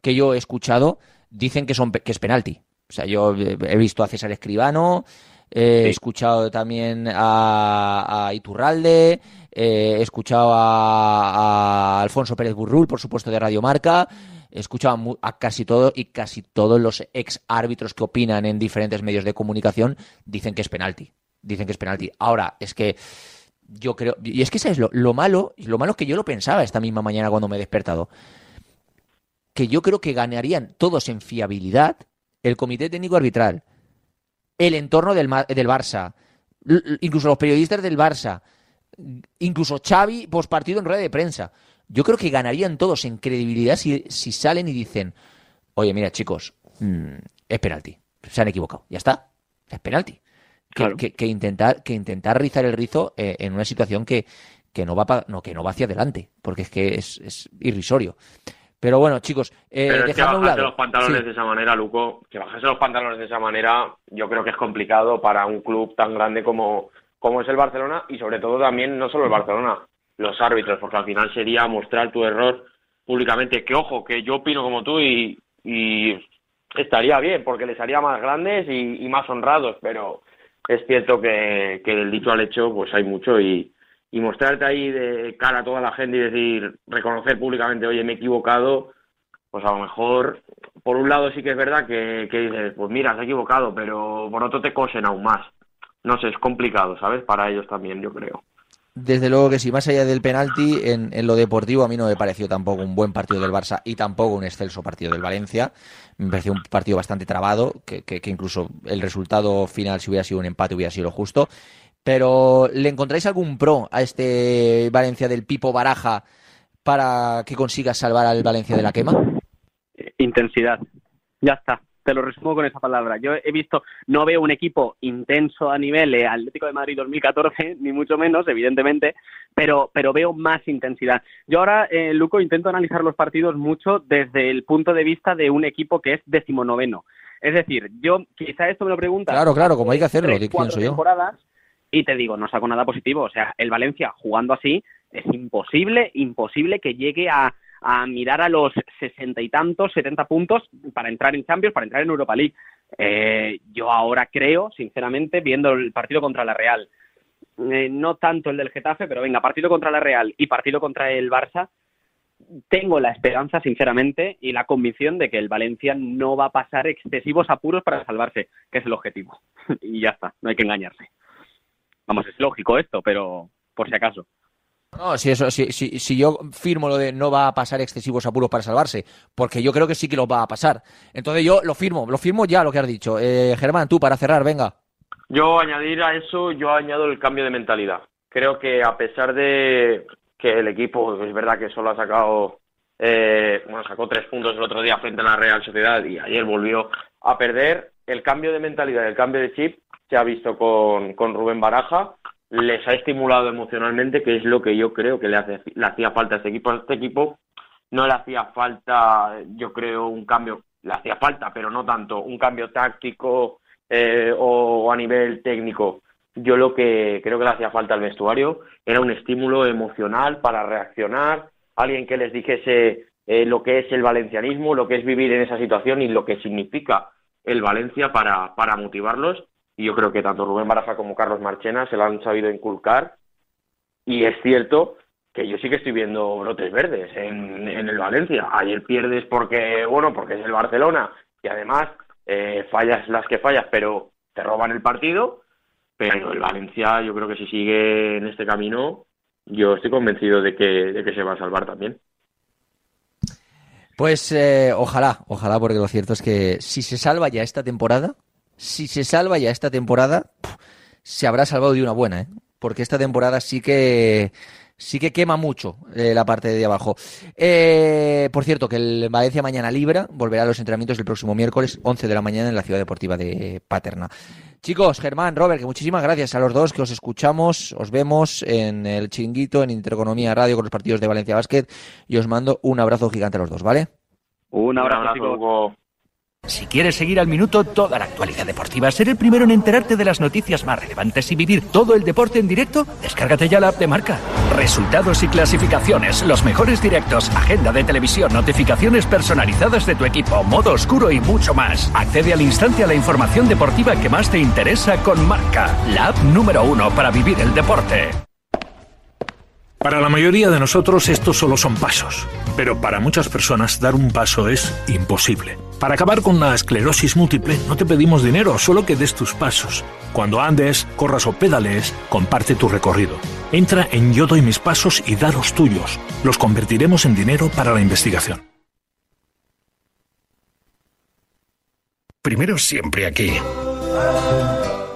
que yo he escuchado dicen que es penalti. O sea, yo he visto a César Escribano, he escuchado también a Iturralde, he escuchado a Alfonso Pérez Burrul, por supuesto, de Radio Marca, he escuchado a casi todos los ex árbitros que opinan en diferentes medios de comunicación dicen que es penalti. Ahora, es que yo creo, y es que ¿sabes? Lo malo que yo lo pensaba esta misma mañana cuando me he despertado, que yo creo que ganarían todos en fiabilidad el comité técnico arbitral, el entorno del Barça, incluso los periodistas del Barça, incluso Xavi postpartido en rueda de prensa. Yo creo que ganarían todos en credibilidad si salen y dicen, oye, mira, chicos, es penalti, se han equivocado, ya está, es penalti. Claro. Que intentar rizar el rizo en una situación que no va hacia adelante, porque es que es irrisorio. Pero bueno, chicos, pero es que bajarse los pantalones de esa manera, Luco, que bajarse los pantalones de esa manera, yo creo que es complicado para un club tan grande como es el Barcelona, y sobre todo también, no solo el Barcelona, los árbitros, porque al final sería mostrar tu error públicamente, que ojo, que yo opino como tú y estaría bien, porque les haría más grandes y más honrados, pero es cierto que del dicho al hecho pues hay mucho, y mostrarte ahí de cara a toda la gente y decir, reconocer públicamente, oye, me he equivocado, pues a lo mejor, por un lado sí que es verdad que dices, pues mira, se ha equivocado, pero por otro te cosen aún más. No sé, es complicado, ¿sabes? Para ellos también, yo creo. Desde luego que sí, más allá del penalti, en lo deportivo a mí no me pareció tampoco un buen partido del Barça y tampoco un excelso partido del Valencia. Me pareció un partido bastante trabado, que incluso el resultado final, si hubiera sido un empate, hubiera sido justo. Pero, ¿le encontráis algún pro a este Valencia del Pipo Baraja para que consiga salvar al Valencia de la quema? Intensidad. Ya está. Te lo resumo con esa palabra. Yo he visto, no veo un equipo intenso a nivel Atlético de Madrid 2014, ni mucho menos, evidentemente, pero veo más intensidad. Yo ahora, Luco, intento analizar los partidos mucho desde el punto de vista de un equipo que es 19º. Es decir, yo, quizá esto me lo preguntas. Claro, como hay que hacerlo, 3-4 temporadas, y te digo, no saco nada positivo. O sea, el Valencia jugando así es imposible que llegue a mirar a los 60 y tantos, 70 puntos para entrar en Champions, para entrar en Europa League. Yo ahora creo, sinceramente, viendo el partido contra la Real, no tanto el del Getafe, pero venga, partido contra la Real y partido contra el Barça, tengo la esperanza, sinceramente, y la convicción de que el Valencia no va a pasar excesivos apuros para salvarse, que es el objetivo. Y ya está, no hay que engañarse. Vamos, es lógico esto, pero por si acaso. No, si yo firmo lo de no va a pasar excesivos apuros para salvarse, porque yo creo que sí que los va a pasar. Entonces yo lo firmo ya lo que has dicho. Germán, tú para cerrar, venga. Yo añado el cambio de mentalidad. Creo que a pesar de que el equipo, es verdad que solo ha sacado, sacó 3 puntos el otro día frente a la Real Sociedad y ayer volvió a perder, el cambio de mentalidad, el cambio de chip se ha visto con Rubén Baraja. Les ha estimulado emocionalmente, que es lo que yo creo que le hacía falta a este equipo. A este equipo no le hacía falta, yo creo, un cambio, le hacía falta, pero no tanto, un cambio táctico o a nivel técnico. Yo lo que creo que le hacía falta al vestuario era un estímulo emocional para reaccionar, alguien que les dijese lo que es el valencianismo, lo que es vivir en esa situación y lo que significa el Valencia para motivarlos. Y yo creo que tanto Rubén Baraja como Carlos Marchena se lo han sabido inculcar. Y es cierto que yo sí que estoy viendo brotes verdes en el Valencia. Ayer pierdes porque es el Barcelona. Y además fallas las que fallas, pero te roban el partido. Pero el Valencia, yo creo que si sigue en este camino, yo estoy convencido de que se va a salvar también. Pues ojalá, porque lo cierto es que si se salva ya esta temporada, se habrá salvado de una buena, ¿eh? Porque esta temporada sí que quema mucho la parte de abajo. Por cierto, que el Valencia mañana libra, volverá a los entrenamientos el próximo miércoles, 11 de la mañana en la Ciudad Deportiva de Paterna. Chicos, Germán, Robert, que muchísimas gracias a los dos, que os escuchamos, os vemos en el Chiringuito, en Intereconomía Radio con los partidos de Valencia Basket, y os mando un abrazo gigante a los dos, ¿vale? Un abrazo, Hugo. Si quieres seguir al minuto toda la actualidad deportiva, ser el primero en enterarte de las noticias más relevantes y vivir todo el deporte en directo, descárgate ya la app de Marca. Resultados y clasificaciones, los mejores directos, agenda de televisión, notificaciones personalizadas de tu equipo, modo oscuro y mucho más. Accede al instante a la información deportiva que más te interesa con Marca, la app número 1 para vivir el deporte. Para la mayoría de nosotros estos solo son pasos, pero para muchas personas dar un paso es imposible. Para acabar con la esclerosis múltiple no te pedimos dinero, solo que des tus pasos. Cuando andes, corras o pedales, comparte tu recorrido. Entra en Yo Doy Mis Pasos y da los tuyos. Los convertiremos en dinero para la investigación. Primero siempre aquí.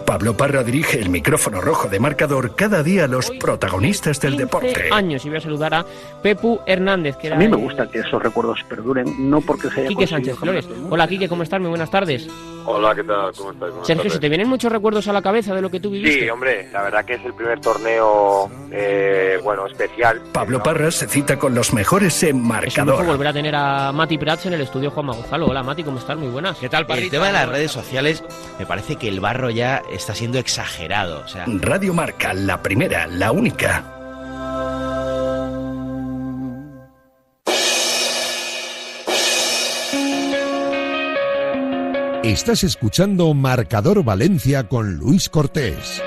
Pablo Parra dirige el micrófono rojo de Marcador, cada día los protagonistas del deporte. Años, y voy a saludar a Pepu Hernández. Que a mí me gusta que esos recuerdos perduren, no porque se haya Quique Sánchez Flores. Hola, Quique, ¿cómo estás? Muy buenas tardes. Hola, ¿qué tal? ¿Cómo estás? Sergio, ¿se te vienen muchos recuerdos a la cabeza de lo que tú viviste? Sí, hombre, la verdad que es el primer torneo, especial. Pablo Parra se cita con los mejores en Marcador. Es un lujo volver a tener a Mati Prats en el estudio Juanma Gonzalo. Hola, Mati, ¿cómo estás? Muy buenas. ¿Qué tal, Parrita? El tema de las redes sociales, me parece que el barro ya está siendo exagerado, o sea. Radio Marca, la primera, la única. Estás escuchando Marcador Valencia con Luis Cortés.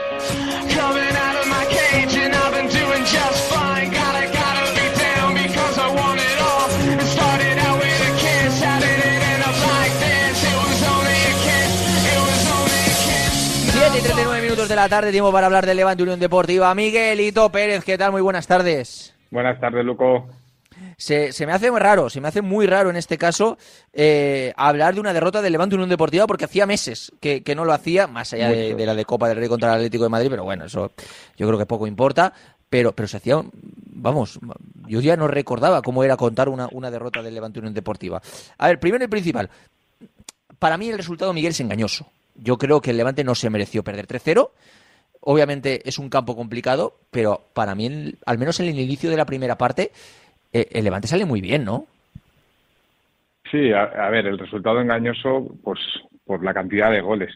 De la tarde, tiempo para hablar del Levante Unión Deportiva. Miguelito Pérez, ¿qué tal? Muy buenas tardes. Buenas tardes, Luco. Se me hace muy raro en este caso hablar de una derrota del Levante Unión Deportiva, porque hacía meses que no lo hacía, más allá de la de Copa del Rey contra el Atlético de Madrid, pero bueno, eso yo creo que poco importa. Pero se hacía, vamos, yo ya no recordaba cómo era contar una derrota del Levante Unión Deportiva. A ver, primero y principal, para mí el resultado, Miguel, es engañoso. Yo creo que el Levante no se mereció perder 3-0. Obviamente es un campo complicado, pero para mí, al menos en el inicio de la primera parte, el Levante sale muy bien, ¿no? Sí, a ver, el resultado engañoso, pues por la cantidad de goles.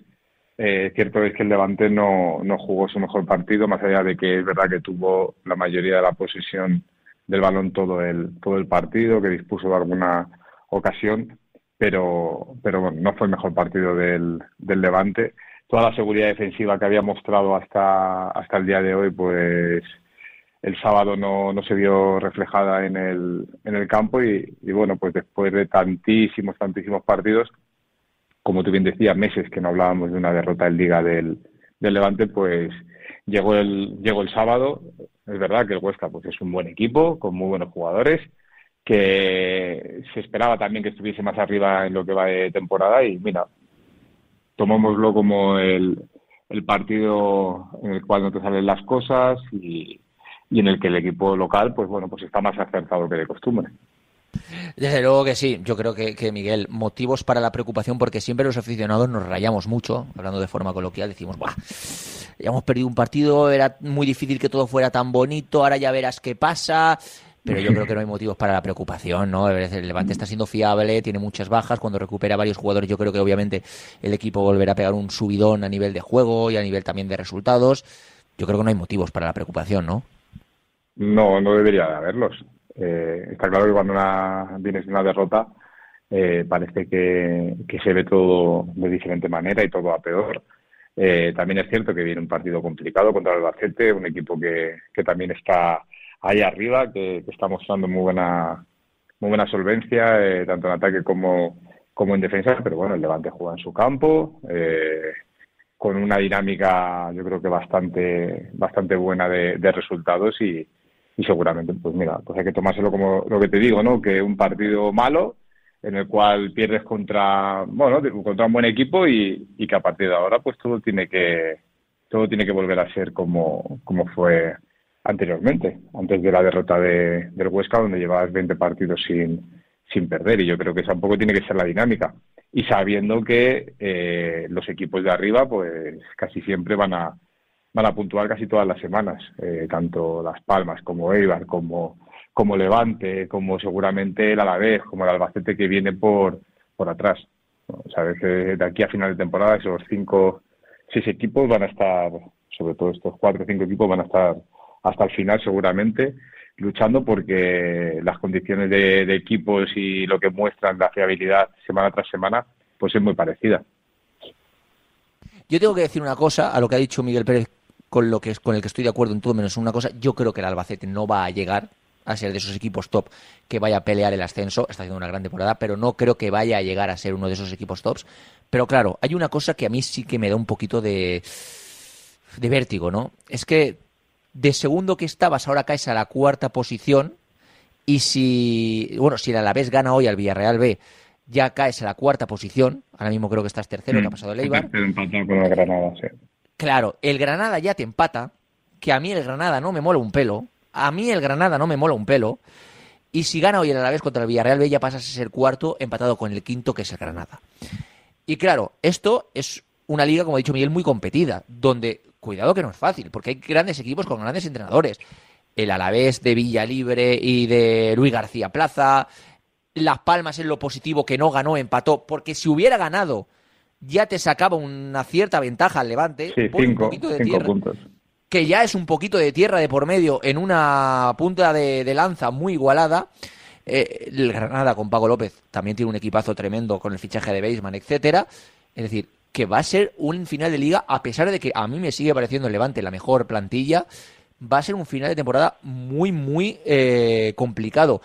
Cierto es que el Levante no jugó su mejor partido, más allá de que es verdad que tuvo la mayoría de la posesión del balón todo el partido, que dispuso de alguna ocasión. Pero bueno, no fue el mejor partido del Levante. Toda la seguridad defensiva que había mostrado hasta el día de hoy, pues el sábado no se vio reflejada en el campo y bueno, pues después de tantísimos partidos, como tú bien decías, meses que no hablábamos de una derrota en Liga del Levante, pues Llegó el sábado. Es verdad que el Huesca pues es un buen equipo, con muy buenos jugadores, que se esperaba también que estuviese más arriba en lo que va de temporada, y mira, tomémoslo como el partido en el cual no te salen las cosas y en el que el equipo local pues bueno, pues está más acertado que de costumbre. Desde luego que sí. Yo creo que, Miguel, motivos para la preocupación, porque siempre los aficionados nos rayamos mucho, hablando de forma coloquial, decimos, ¡buah! Ya hemos perdido un partido, era muy difícil que todo fuera tan bonito, ahora ya verás qué pasa. Pero yo creo que no hay motivos para la preocupación, ¿no? El Levante está siendo fiable, tiene muchas bajas, cuando recupera varios jugadores yo creo que obviamente el equipo volverá a pegar un subidón a nivel de juego y a nivel también de resultados. Yo creo que no hay motivos para la preocupación, ¿no? No debería de haberlos. Está claro que cuando vienes de una derrota parece que se ve todo de diferente manera y todo a peor. También es cierto que viene un partido complicado contra el Albacete, un equipo que también está ahí arriba, que está mostrando muy buena solvencia, tanto en ataque como en defensa. Pero bueno, el Levante juega en su campo, con una dinámica yo creo que bastante buena de resultados, y seguramente, pues mira, pues hay que tomárselo como lo que te digo, ¿no? Que un partido malo en el cual pierdes contra un buen equipo, y que a partir de ahora pues todo tiene que volver a ser como fue anteriormente, antes de la derrota del Huesca, donde llevabas 20 partidos sin perder. Y yo creo que esa un poco tiene que ser la dinámica, y sabiendo que los equipos de arriba pues casi siempre van a puntuar casi todas las semanas, tanto Las Palmas como Eibar, como Levante, como seguramente el Alavés, como el Albacete, que viene por atrás. O sea, de aquí a final de temporada esos 5-6 equipos van a estar, sobre todo estos 4 o 5 equipos van a estar hasta el final seguramente luchando, porque las condiciones de equipos y lo que muestran la fiabilidad semana tras semana pues es muy parecida. Yo tengo que decir una cosa a lo que ha dicho Miguel Pérez, con el que estoy de acuerdo en todo menos una cosa. Yo creo que el Albacete no va a llegar a ser de esos equipos top que vaya a pelear el ascenso. Está haciendo una gran temporada, pero no creo que vaya a llegar a ser uno de esos equipos tops. Pero claro, hay una cosa que a mí sí que me da un poquito de vértigo, ¿no? Es que de segundo que estabas, ahora caes a la cuarta posición, y si el Alavés gana hoy al Villarreal B, ya caes a la cuarta posición. Ahora mismo creo que estás tercero, que ha pasado el Eibar. Empatado con el Granada, sí. Claro, el Granada ya te empata, que a mí el Granada no me mola un pelo. Y si gana hoy el Alavés contra el Villarreal B, ya pasas a ser cuarto, empatado con el quinto, que es el Granada. Y claro, esto es una liga, como ha dicho Miguel, muy competida, donde, cuidado que no es fácil, porque hay grandes equipos con grandes entrenadores. El Alavés de Villalibre y de Luis García Plaza. Las Palmas, en lo positivo, que no ganó, empató, porque si hubiera ganado ya te sacaba una cierta ventaja al Levante, sí, por un poquito de tierra, puntos, que ya es un poquito de tierra de por medio en una punta de lanza muy igualada. El Granada con Paco López también tiene un equipazo tremendo con el fichaje de Beisman, etcétera. Es decir, que va a ser un final de liga, a pesar de que a mí me sigue pareciendo el Levante la mejor plantilla, va a ser un final de temporada muy, muy complicado.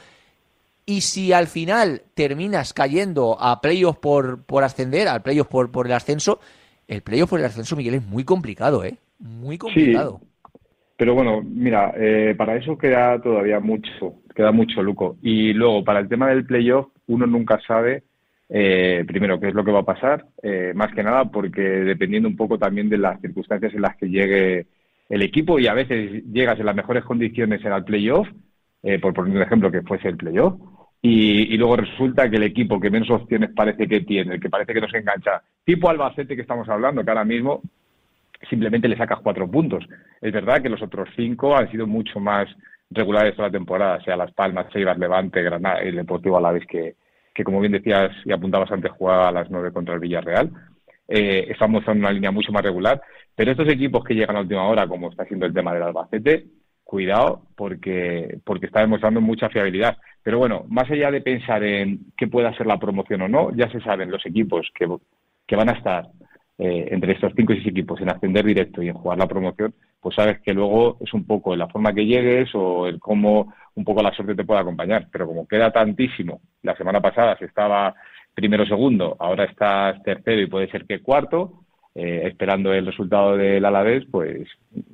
Y si al final terminas cayendo a playoff por ascender, al playoff por el ascenso, el playoff por el ascenso, Miguel, es muy complicado, ¿eh? Muy complicado. Sí, pero bueno, mira, para eso queda todavía mucho luco. Y luego, para el tema del playoff, uno nunca sabe, primero, qué es lo que va a pasar, más que nada porque dependiendo un poco también de las circunstancias en las que llegue el equipo, y a veces llegas en las mejores condiciones al playoff, por poner un ejemplo que fuese el playoff, y luego resulta que el equipo que menos opciones parece que tiene, el que parece que no se engancha, tipo Albacete que estamos hablando, que ahora mismo simplemente le sacas 4 puntos. Es verdad que los otros 5 han sido mucho más regulares toda la temporada, sea Las Palmas, Eibar, Levante, Granada, el Deportivo Alavés, que como bien decías y apuntabas antes, jugaba a las 9 contra el Villarreal. Están mostrando una línea mucho más regular, pero estos equipos que llegan a última hora, como está siendo el tema del Albacete, cuidado, porque está demostrando mucha fiabilidad. Pero bueno, más allá de pensar en qué pueda ser la promoción o no, ya se saben los equipos que van a estar entre estos 5 y 6 equipos en ascender directo y en jugar la promoción, pues sabes que luego es un poco la forma que llegues o el cómo un poco la suerte te puede acompañar. Pero como queda tantísimo, la semana pasada se estaba primero o segundo, ahora estás tercero y puede ser que cuarto, esperando el resultado del Alavés, pues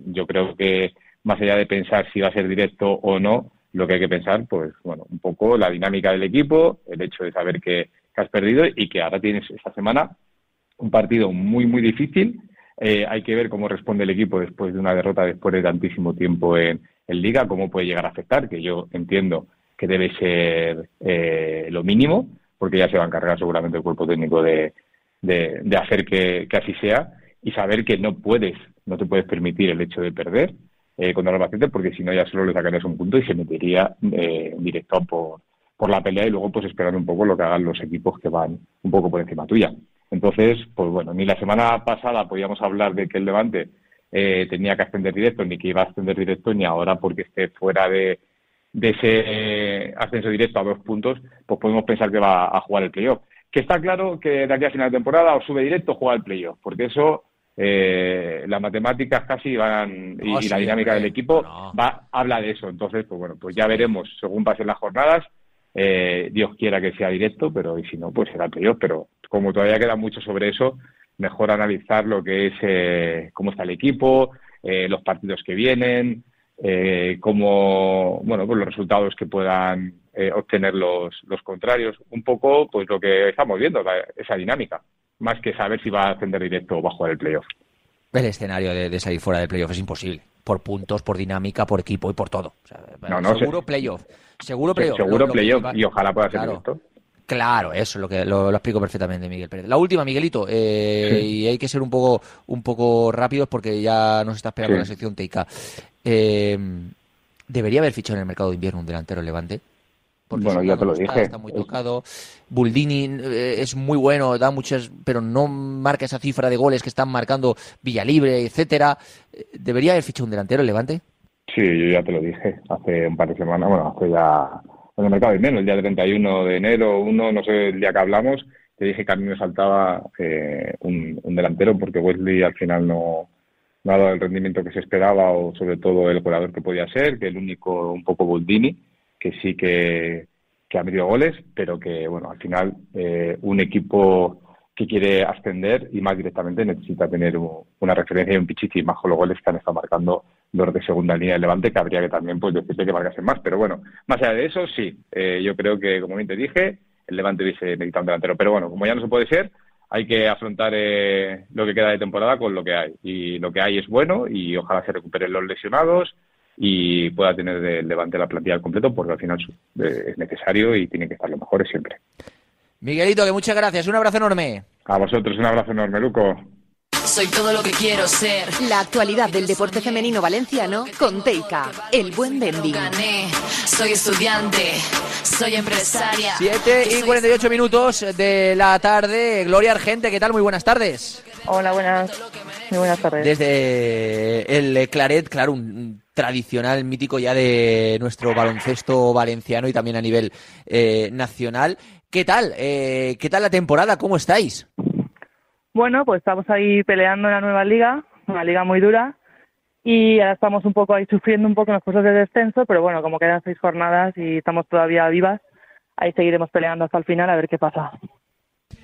yo creo que más allá de pensar si va a ser directo o no, lo que hay que pensar, pues bueno, un poco la dinámica del equipo, el hecho de saber que has perdido y que ahora tienes esta semana un partido muy, muy difícil. Hay que ver cómo responde el equipo después de una derrota, después de tantísimo tiempo en Liga, cómo puede llegar a afectar, que yo entiendo que debe ser lo mínimo, porque ya se va a encargar seguramente el cuerpo técnico de hacer que así sea, y saber que no te puedes permitir el hecho de perder contra el Albacete, porque si no ya solo le sacarías un punto y se metería directo por la pelea, y luego pues esperar un poco lo que hagan los equipos que van un poco por encima tuya. Entonces, pues bueno, ni la semana pasada podíamos hablar de que el Levante tenía que ascender directo, ni que iba a ascender directo, ni ahora, porque esté fuera de ese ascenso directo a 2 puntos, pues podemos pensar que va a jugar el playoff. Que está claro que de aquí a final de temporada o sube directo o juega el playoff, porque eso, las matemáticas casi van, y sí, la dinámica del equipo habla de eso. Entonces, pues bueno, pues ya veremos según pasen las jornadas. Dios quiera que sea directo, pero y si no, pues será el playoff. Pero como todavía queda mucho sobre eso, mejor analizar lo que es cómo está el equipo, los partidos que vienen, cómo, bueno, pues los resultados que puedan obtener los contrarios. Un poco, pues lo que estamos viendo, esa dinámica, más que saber si va a ascender directo o va a jugar el playoff. El escenario de salir fuera del playoff es imposible. Por puntos, por dinámica, por equipo y por todo. O sea, seguro playoff. Seguro playoff. Seguro playoff y ojalá pueda ser directo. Claro, eso es lo explico perfectamente, Miguel Pérez. La última, Miguelito, sí. Y hay que ser un poco rápidos porque ya nos está esperando la sección TICA. ¿Debería haber fichado en el mercado de invierno un delantero Levante? Porque bueno, ya te lo dije. Está muy tocado. Buldini es muy bueno, da muchas, pero no marca esa cifra de goles que están marcando Villalibre, etcétera. ¿Debería haber fichado un delantero el Levante? Sí, yo ya te lo dije hace un par de semanas, hace ya en el mercado de invierno, el día 31 de enero, no sé el día que hablamos, te dije que a mí me saltaba un delantero porque Wesley al final no ha dado el rendimiento que se esperaba, o sobre todo el jugador que podía ser, que el único un poco Buldini, que sí que ha metido goles, pero que, bueno, al final un equipo que quiere ascender y más directamente necesita tener una referencia y un pichichi más con los goles que han estado marcando los de segunda línea de Levante, que habría que también pues decirle que marcasen más. Pero bueno, más allá de eso, sí. Yo creo que, como bien te dije, el Levante hubiese necesitado un delantero. Pero bueno, como ya no se puede ser, hay que afrontar lo que queda de temporada con lo que hay. Y lo que hay es bueno y ojalá se recuperen los lesionados y pueda tener de Levante la plantilla al completo, porque al final es necesario y tiene que estar los mejores siempre. Miguelito, que muchas gracias. Un abrazo enorme. A vosotros, un abrazo enorme, Luco. Soy todo lo que quiero ser. La actualidad del deporte femenino valenciano con Teica, el buen vending. Soy estudiante, soy empresaria. 7:48 minutos de la tarde. Gloria Argente, ¿qué tal? Muy buenas tardes. Hola, buenas tardes. Desde el Claret, claro, un tradicional, mítico ya de nuestro baloncesto valenciano y también a nivel nacional. ¿Qué tal? ¿Qué tal la temporada? ¿Cómo estáis? Bueno, pues estamos ahí peleando en la nueva liga, una liga muy dura, y ahora estamos un poco ahí sufriendo un poco en los puestos de descenso, pero bueno, como quedan 6 jornadas y estamos todavía vivas, ahí seguiremos peleando hasta el final a ver qué pasa.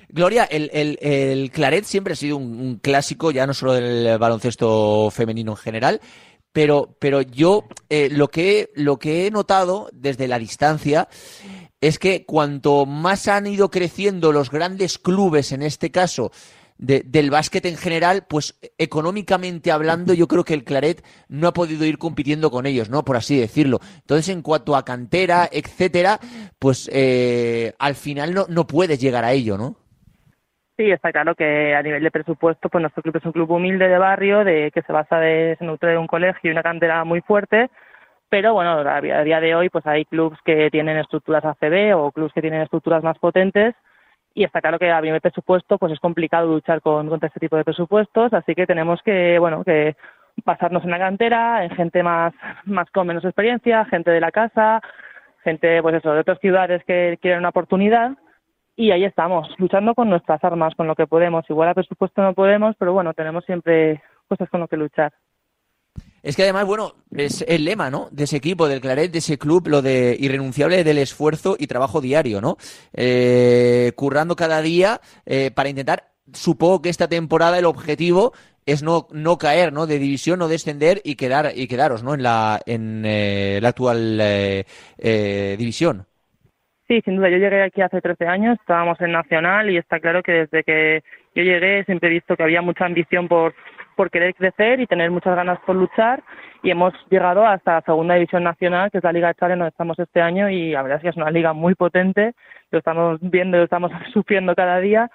Gloria, el Claret siempre ha sido un clásico, ya no solo del baloncesto femenino en general, pero yo lo que he notado desde la distancia es que cuanto más han ido creciendo los grandes clubes, en este caso del básquet en general, pues económicamente hablando yo creo que el Claret no ha podido ir compitiendo con ellos, ¿no? Por así decirlo. Entonces, en cuanto a cantera, etcétera, pues al final no puedes llegar a ello, ¿no? Sí, está claro que a nivel de presupuesto, pues nuestro club es un club humilde de barrio, que se basa se nutre de un colegio y una cantera muy fuerte, pero bueno, a día de hoy pues hay clubs que tienen estructuras ACB o clubs que tienen estructuras más potentes, y está claro que a nivel presupuesto pues es complicado luchar contra este tipo de presupuestos, así que tenemos que, bueno, que basarnos en la cantera, en gente más con menos experiencia, gente de la casa, gente pues eso, de otras ciudades que quieren una oportunidad. Y ahí estamos, luchando con nuestras armas, con lo que podemos. Igual a presupuesto no podemos, pero bueno, tenemos siempre cosas con lo que luchar. Es que además, bueno, es el lema, ¿no?, de ese equipo, del Claret, de ese club, lo de irrenunciable del esfuerzo y trabajo diario, ¿no? Currando cada día para intentar supongo que esta temporada el objetivo es no caer, ¿no?, de división, no descender y quedaros, ¿no?, en la actual división. Sí, sin duda. Yo llegué aquí hace 13 años, estábamos en Nacional y está claro que desde que yo llegué siempre he visto que había mucha ambición por querer crecer y tener muchas ganas por luchar, y hemos llegado hasta la segunda división nacional, que es la Liga de Challenge, donde estamos este año, y la verdad es que es una liga muy potente, lo estamos viendo, lo estamos sufriendo cada día,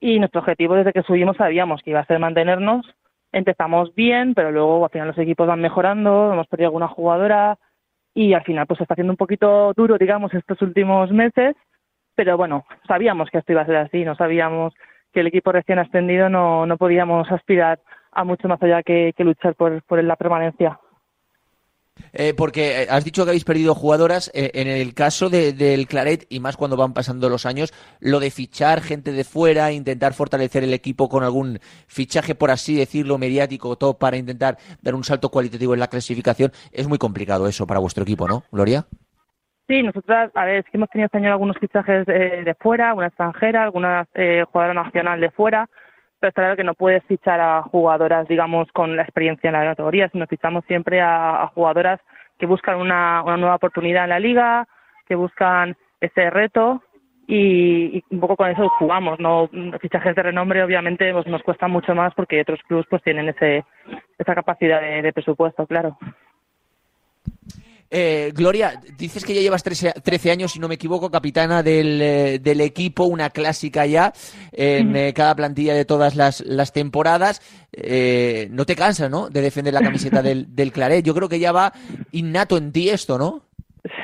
y nuestro objetivo desde que subimos sabíamos que iba a ser mantenernos. Empezamos bien, pero luego al final los equipos van mejorando, hemos perdido alguna jugadora, y al final pues se está haciendo un poquito duro, digamos, estos últimos meses, pero bueno, sabíamos que esto iba a ser así, no sabíamos que el equipo recién ascendido no podíamos aspirar a mucho más allá que luchar por la permanencia. Porque has dicho que habéis perdido jugadoras. En el caso del Claret, y más cuando van pasando los años, lo de fichar gente de fuera, intentar fortalecer el equipo con algún fichaje, por así decirlo, mediático, todo para intentar dar un salto cualitativo en la clasificación, es muy complicado eso para vuestro equipo, ¿no, Gloria? Sí, nosotras, a ver, es que hemos tenido este año algunos fichajes de fuera, una extranjera, alguna jugadora nacional de fuera, pero está claro que no puedes fichar a jugadoras, digamos, con la experiencia en la categoría, sino fichamos siempre a jugadoras que buscan una nueva oportunidad en la liga, que buscan ese reto, y un poco con eso jugamos, ¿no? Fichajes de renombre, obviamente, pues nos cuesta mucho más porque otros clubes pues tienen esa capacidad de presupuesto, claro. Gloria, dices que ya llevas 13 años, si no me equivoco, capitana del equipo, una clásica ya en cada plantilla de todas las temporadas. No te cansas, ¿no?, de defender la camiseta del Claret. Yo creo que ya va innato en ti esto, ¿no?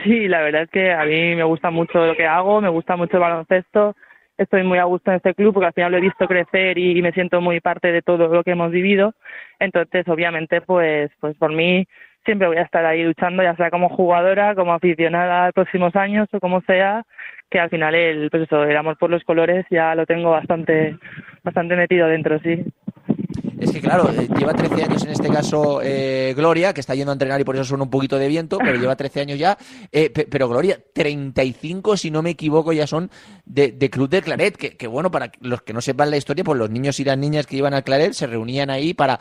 Sí, la verdad es que a mí me gusta mucho lo que hago, me gusta mucho el baloncesto. Estoy muy a gusto en este club porque al final lo he visto crecer y me siento muy parte de todo lo que hemos vivido. Entonces, obviamente, pues por mí siempre voy a estar ahí luchando, ya sea como jugadora, como aficionada en próximos años o como sea, que al final el amor por los colores ya lo tengo bastante metido dentro, sí. Es que claro, lleva 13 años en este caso Gloria, que está yendo a entrenar y por eso suena un poquito de viento, pero lleva 13 años ya. Pero Gloria, 35, si no me equivoco, ya son de Club de Claret, que bueno, para los que no sepan la historia, pues los niños y las niñas que iban al Claret se reunían ahí para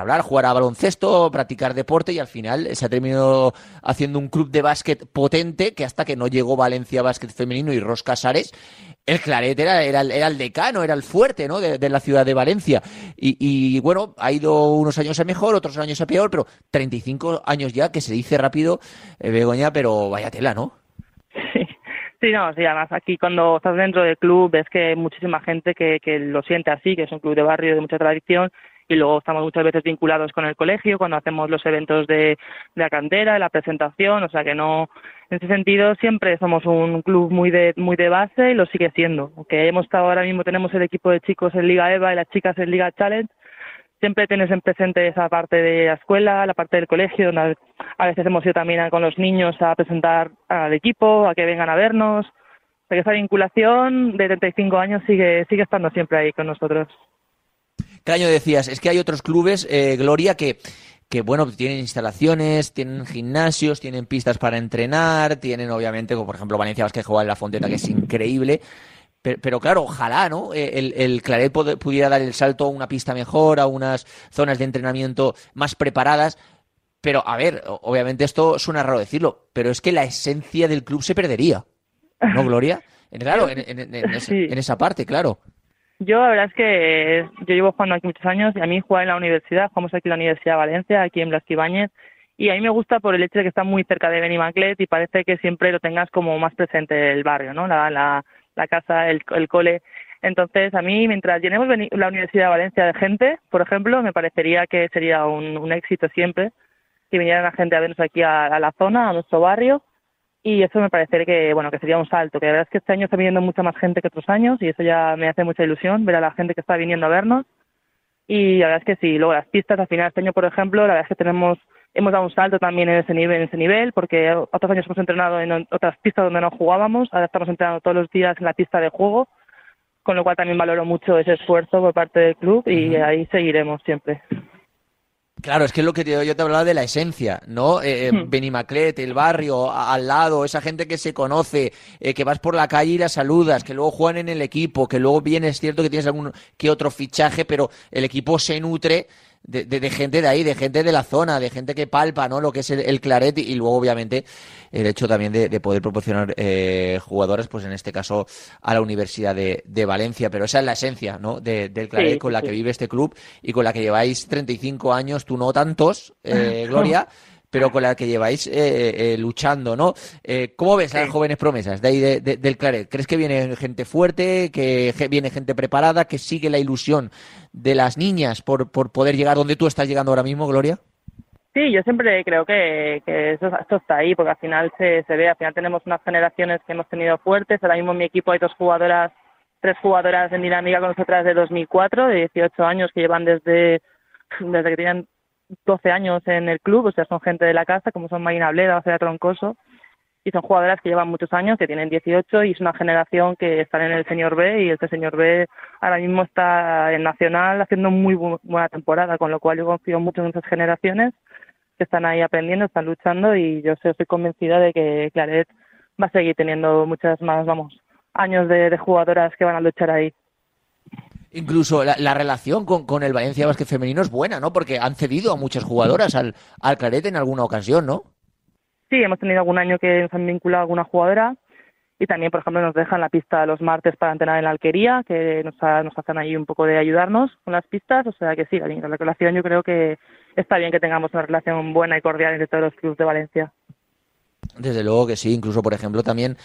hablar, jugar a baloncesto, practicar deporte, y al final se ha terminado haciendo un club de básquet potente, que hasta que no llegó Valencia Basket femenino y Ros Casares, el Claret era el decano, era el fuerte, ¿no?, de la ciudad de Valencia. Y bueno, ha ido unos años a mejor, otros años a peor, pero 35 años ya, que se dice rápido, Begoña, pero vaya tela, ¿no? Sí, además aquí cuando estás dentro del club ves que hay muchísima gente que lo siente así, que es un club de barrio de mucha tradición, y luego estamos muchas veces vinculados con el colegio, cuando hacemos los eventos de la cantera, de la presentación, o sea que no, en ese sentido siempre somos un club muy de base y lo sigue siendo. Aunque hemos estado ahora mismo, tenemos el equipo de chicos en Liga EVA y las chicas en Liga Challenge, siempre tienes en presente esa parte de la escuela, la parte del colegio, donde a veces hemos ido también con los niños a presentar al equipo, a que vengan a vernos, porque esa vinculación de 35 años sigue estando siempre ahí con nosotros. Caño, decías, es que hay otros clubes, Gloria, que bueno, tienen instalaciones, tienen gimnasios, tienen pistas para entrenar, tienen obviamente, como por ejemplo Valencia Basket, juega en La Fonteta, que es increíble, pero claro, ojalá, ¿no?, el Claret pudiera dar el salto a una pista mejor, a unas zonas de entrenamiento más preparadas, pero a ver, obviamente esto suena raro decirlo, pero es que la esencia del club se perdería, ¿no, Gloria? Claro, en esa parte, claro. Yo la verdad es que yo llevo jugando aquí muchos años y a mí jugaba en la universidad, jugamos aquí en la Universidad de Valencia, aquí en Blasco Ibáñez, y a mí me gusta por el hecho de que está muy cerca de Benimaclet y parece que siempre lo tengas como más presente el barrio, ¿no?, la casa, el cole. Entonces a mí, mientras llenemos la Universidad de Valencia de gente, por ejemplo, me parecería que sería un éxito siempre que viniera la gente a vernos aquí a la zona, a nuestro barrio. Y eso me parece que sería un salto, que la verdad es que este año está viniendo mucha más gente que otros años y eso ya me hace mucha ilusión, ver a la gente que está viniendo a vernos. Y la verdad es que sí, luego las pistas, al final este año, por ejemplo, la verdad es que hemos dado un salto también en ese nivel, porque otros años hemos entrenado en otras pistas donde no jugábamos, ahora estamos entrenando todos los días en la pista de juego, con lo cual también valoro mucho ese esfuerzo por parte del club y ahí seguiremos siempre. Claro, es que es lo que yo te hablaba de la esencia, ¿no? Benimaclet, el barrio, al lado, esa gente que se conoce, que vas por la calle y la saludas, que luego juegan en el equipo, que luego viene, es cierto que tienes algún que otro fichaje, pero el equipo se nutre de gente de ahí, de gente de la zona, de gente que palpa, ¿no? Lo que es el Claret y luego, obviamente, el hecho también de poder proporcionar jugadores, pues en este caso, a la Universidad de Valencia. Pero esa es la esencia, ¿no? Del Claret, sí, con la que vive este club y con la que lleváis 35 años, tú no tantos, Gloria, pero con la que lleváis luchando, ¿no? ¿Cómo ves a las jóvenes promesas de ahí del Claret? ¿Crees que viene gente fuerte, que viene gente preparada, que sigue la ilusión de las niñas por poder llegar donde tú estás llegando ahora mismo, Gloria? Sí, yo siempre creo que esto está ahí, porque al final se ve, al final tenemos unas generaciones que hemos tenido fuertes. Ahora mismo en mi equipo hay tres jugadoras en dinámica con nosotras de 2004, de 18 años, que llevan desde que tenían 12 años en el club, o sea, son gente de la casa, como son Marina Bleda o Cera Troncoso, y son jugadoras que llevan muchos años, que tienen 18, y es una generación que están en el Senior B, y este Senior B ahora mismo está en Nacional haciendo muy buena temporada, con lo cual yo confío mucho en esas generaciones que están ahí aprendiendo, están luchando, y yo estoy convencida de que Claret va a seguir teniendo muchas más, años de jugadoras que van a luchar ahí. Incluso la relación con el Valencia Basket femenino es buena, ¿no? Porque han cedido a muchas jugadoras al Claret en alguna ocasión, ¿no? Sí, hemos tenido algún año que nos han vinculado a alguna jugadora y también, por ejemplo, nos dejan la pista los martes para entrenar en la Alquería, que nos hacen ahí un poco de ayudarnos con las pistas, o sea que sí, la relación yo creo que está bien que tengamos una relación buena y cordial entre todos los clubes de Valencia. Desde luego que sí, incluso por ejemplo también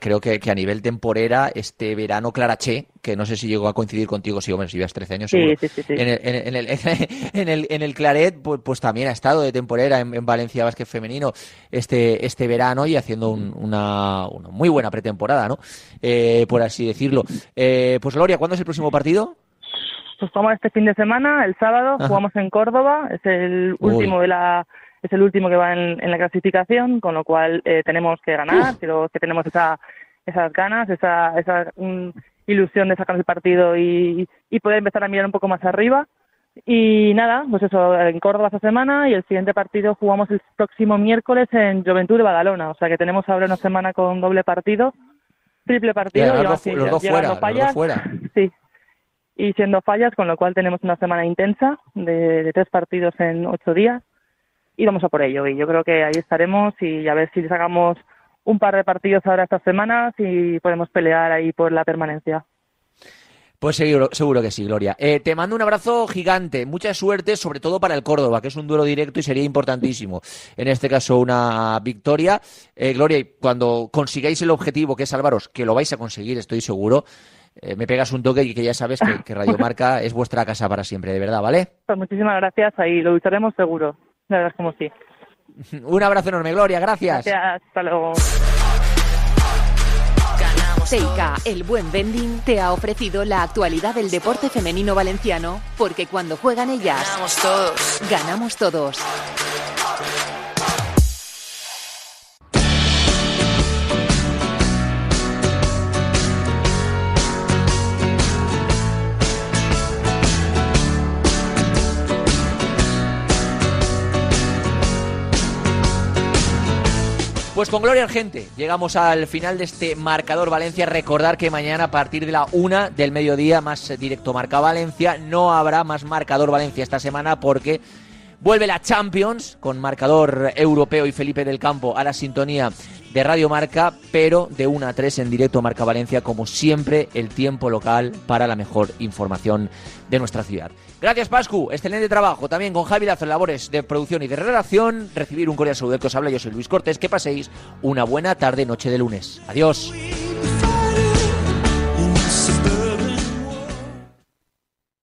creo que a nivel temporera este verano Claraché, que no sé si llegó a coincidir contigo, sí, hombre, si ibas 13 años seguro. Sí. En el Claret pues también ha estado de temporera en Valencia Basket femenino este verano y haciendo una muy buena pretemporada, ¿no? Por así decirlo. Pues Gloria, ¿cuándo es el próximo partido? Pues jugamos este fin de semana, el sábado. Ajá. Jugamos en Córdoba, es el último es el último que va en la clasificación, con lo cual tenemos que ganar, creo que tenemos esas ganas, esa ilusión de sacar el partido y poder empezar a mirar un poco más arriba. Y nada, pues eso, en Córdoba esta semana y el siguiente partido jugamos el próximo miércoles en Joventut de Badalona, o sea que tenemos ahora una semana con doble partido, triple partido. Los dos fuera. Sí. Y siendo fallas, con lo cual tenemos una semana intensa de 3 partidos en 8 días. Y vamos a por ello, y yo creo que ahí estaremos y a ver si sacamos un par de partidos ahora estas semanas y podemos pelear ahí por la permanencia. Pues seguro que sí, Gloria. Te mando un abrazo gigante, mucha suerte, sobre todo para el Córdoba, que es un duelo directo y sería importantísimo. En este caso, una victoria. Gloria, y cuando consigáis el objetivo, que es salvaros, que lo vais a conseguir, estoy seguro, me pegas un toque y que ya sabes que Radio Marca es vuestra casa para siempre, de verdad, ¿vale? Pues muchísimas gracias, ahí lo lucharemos seguro. La verdad es como sí. Un abrazo enorme, Gloria, gracias. Hasta luego. Seika, el buen vending, te ha ofrecido la actualidad del deporte femenino valenciano, porque cuando juegan ellas, ganamos todos. Pues con Gloria Argente llegamos al final de este Marcador Valencia. Recordar que mañana a partir de la 1:00 PM, más directo Marca Valencia. No habrá más Marcador Valencia esta semana porque vuelve la Champions con Marcador Europeo y Felipe del Campo a la sintonía de Radio Marca, pero de 1 a 3 en directo Marca Valencia, como siempre, el tiempo local para la mejor información de nuestra ciudad. Gracias, Pascu. Excelente trabajo. También con Javi Lazo en labores de producción y de redacción. Recibir un cordial saludo que os habla. Yo soy Luis Cortés. Que paséis una buena tarde, noche de lunes. Adiós.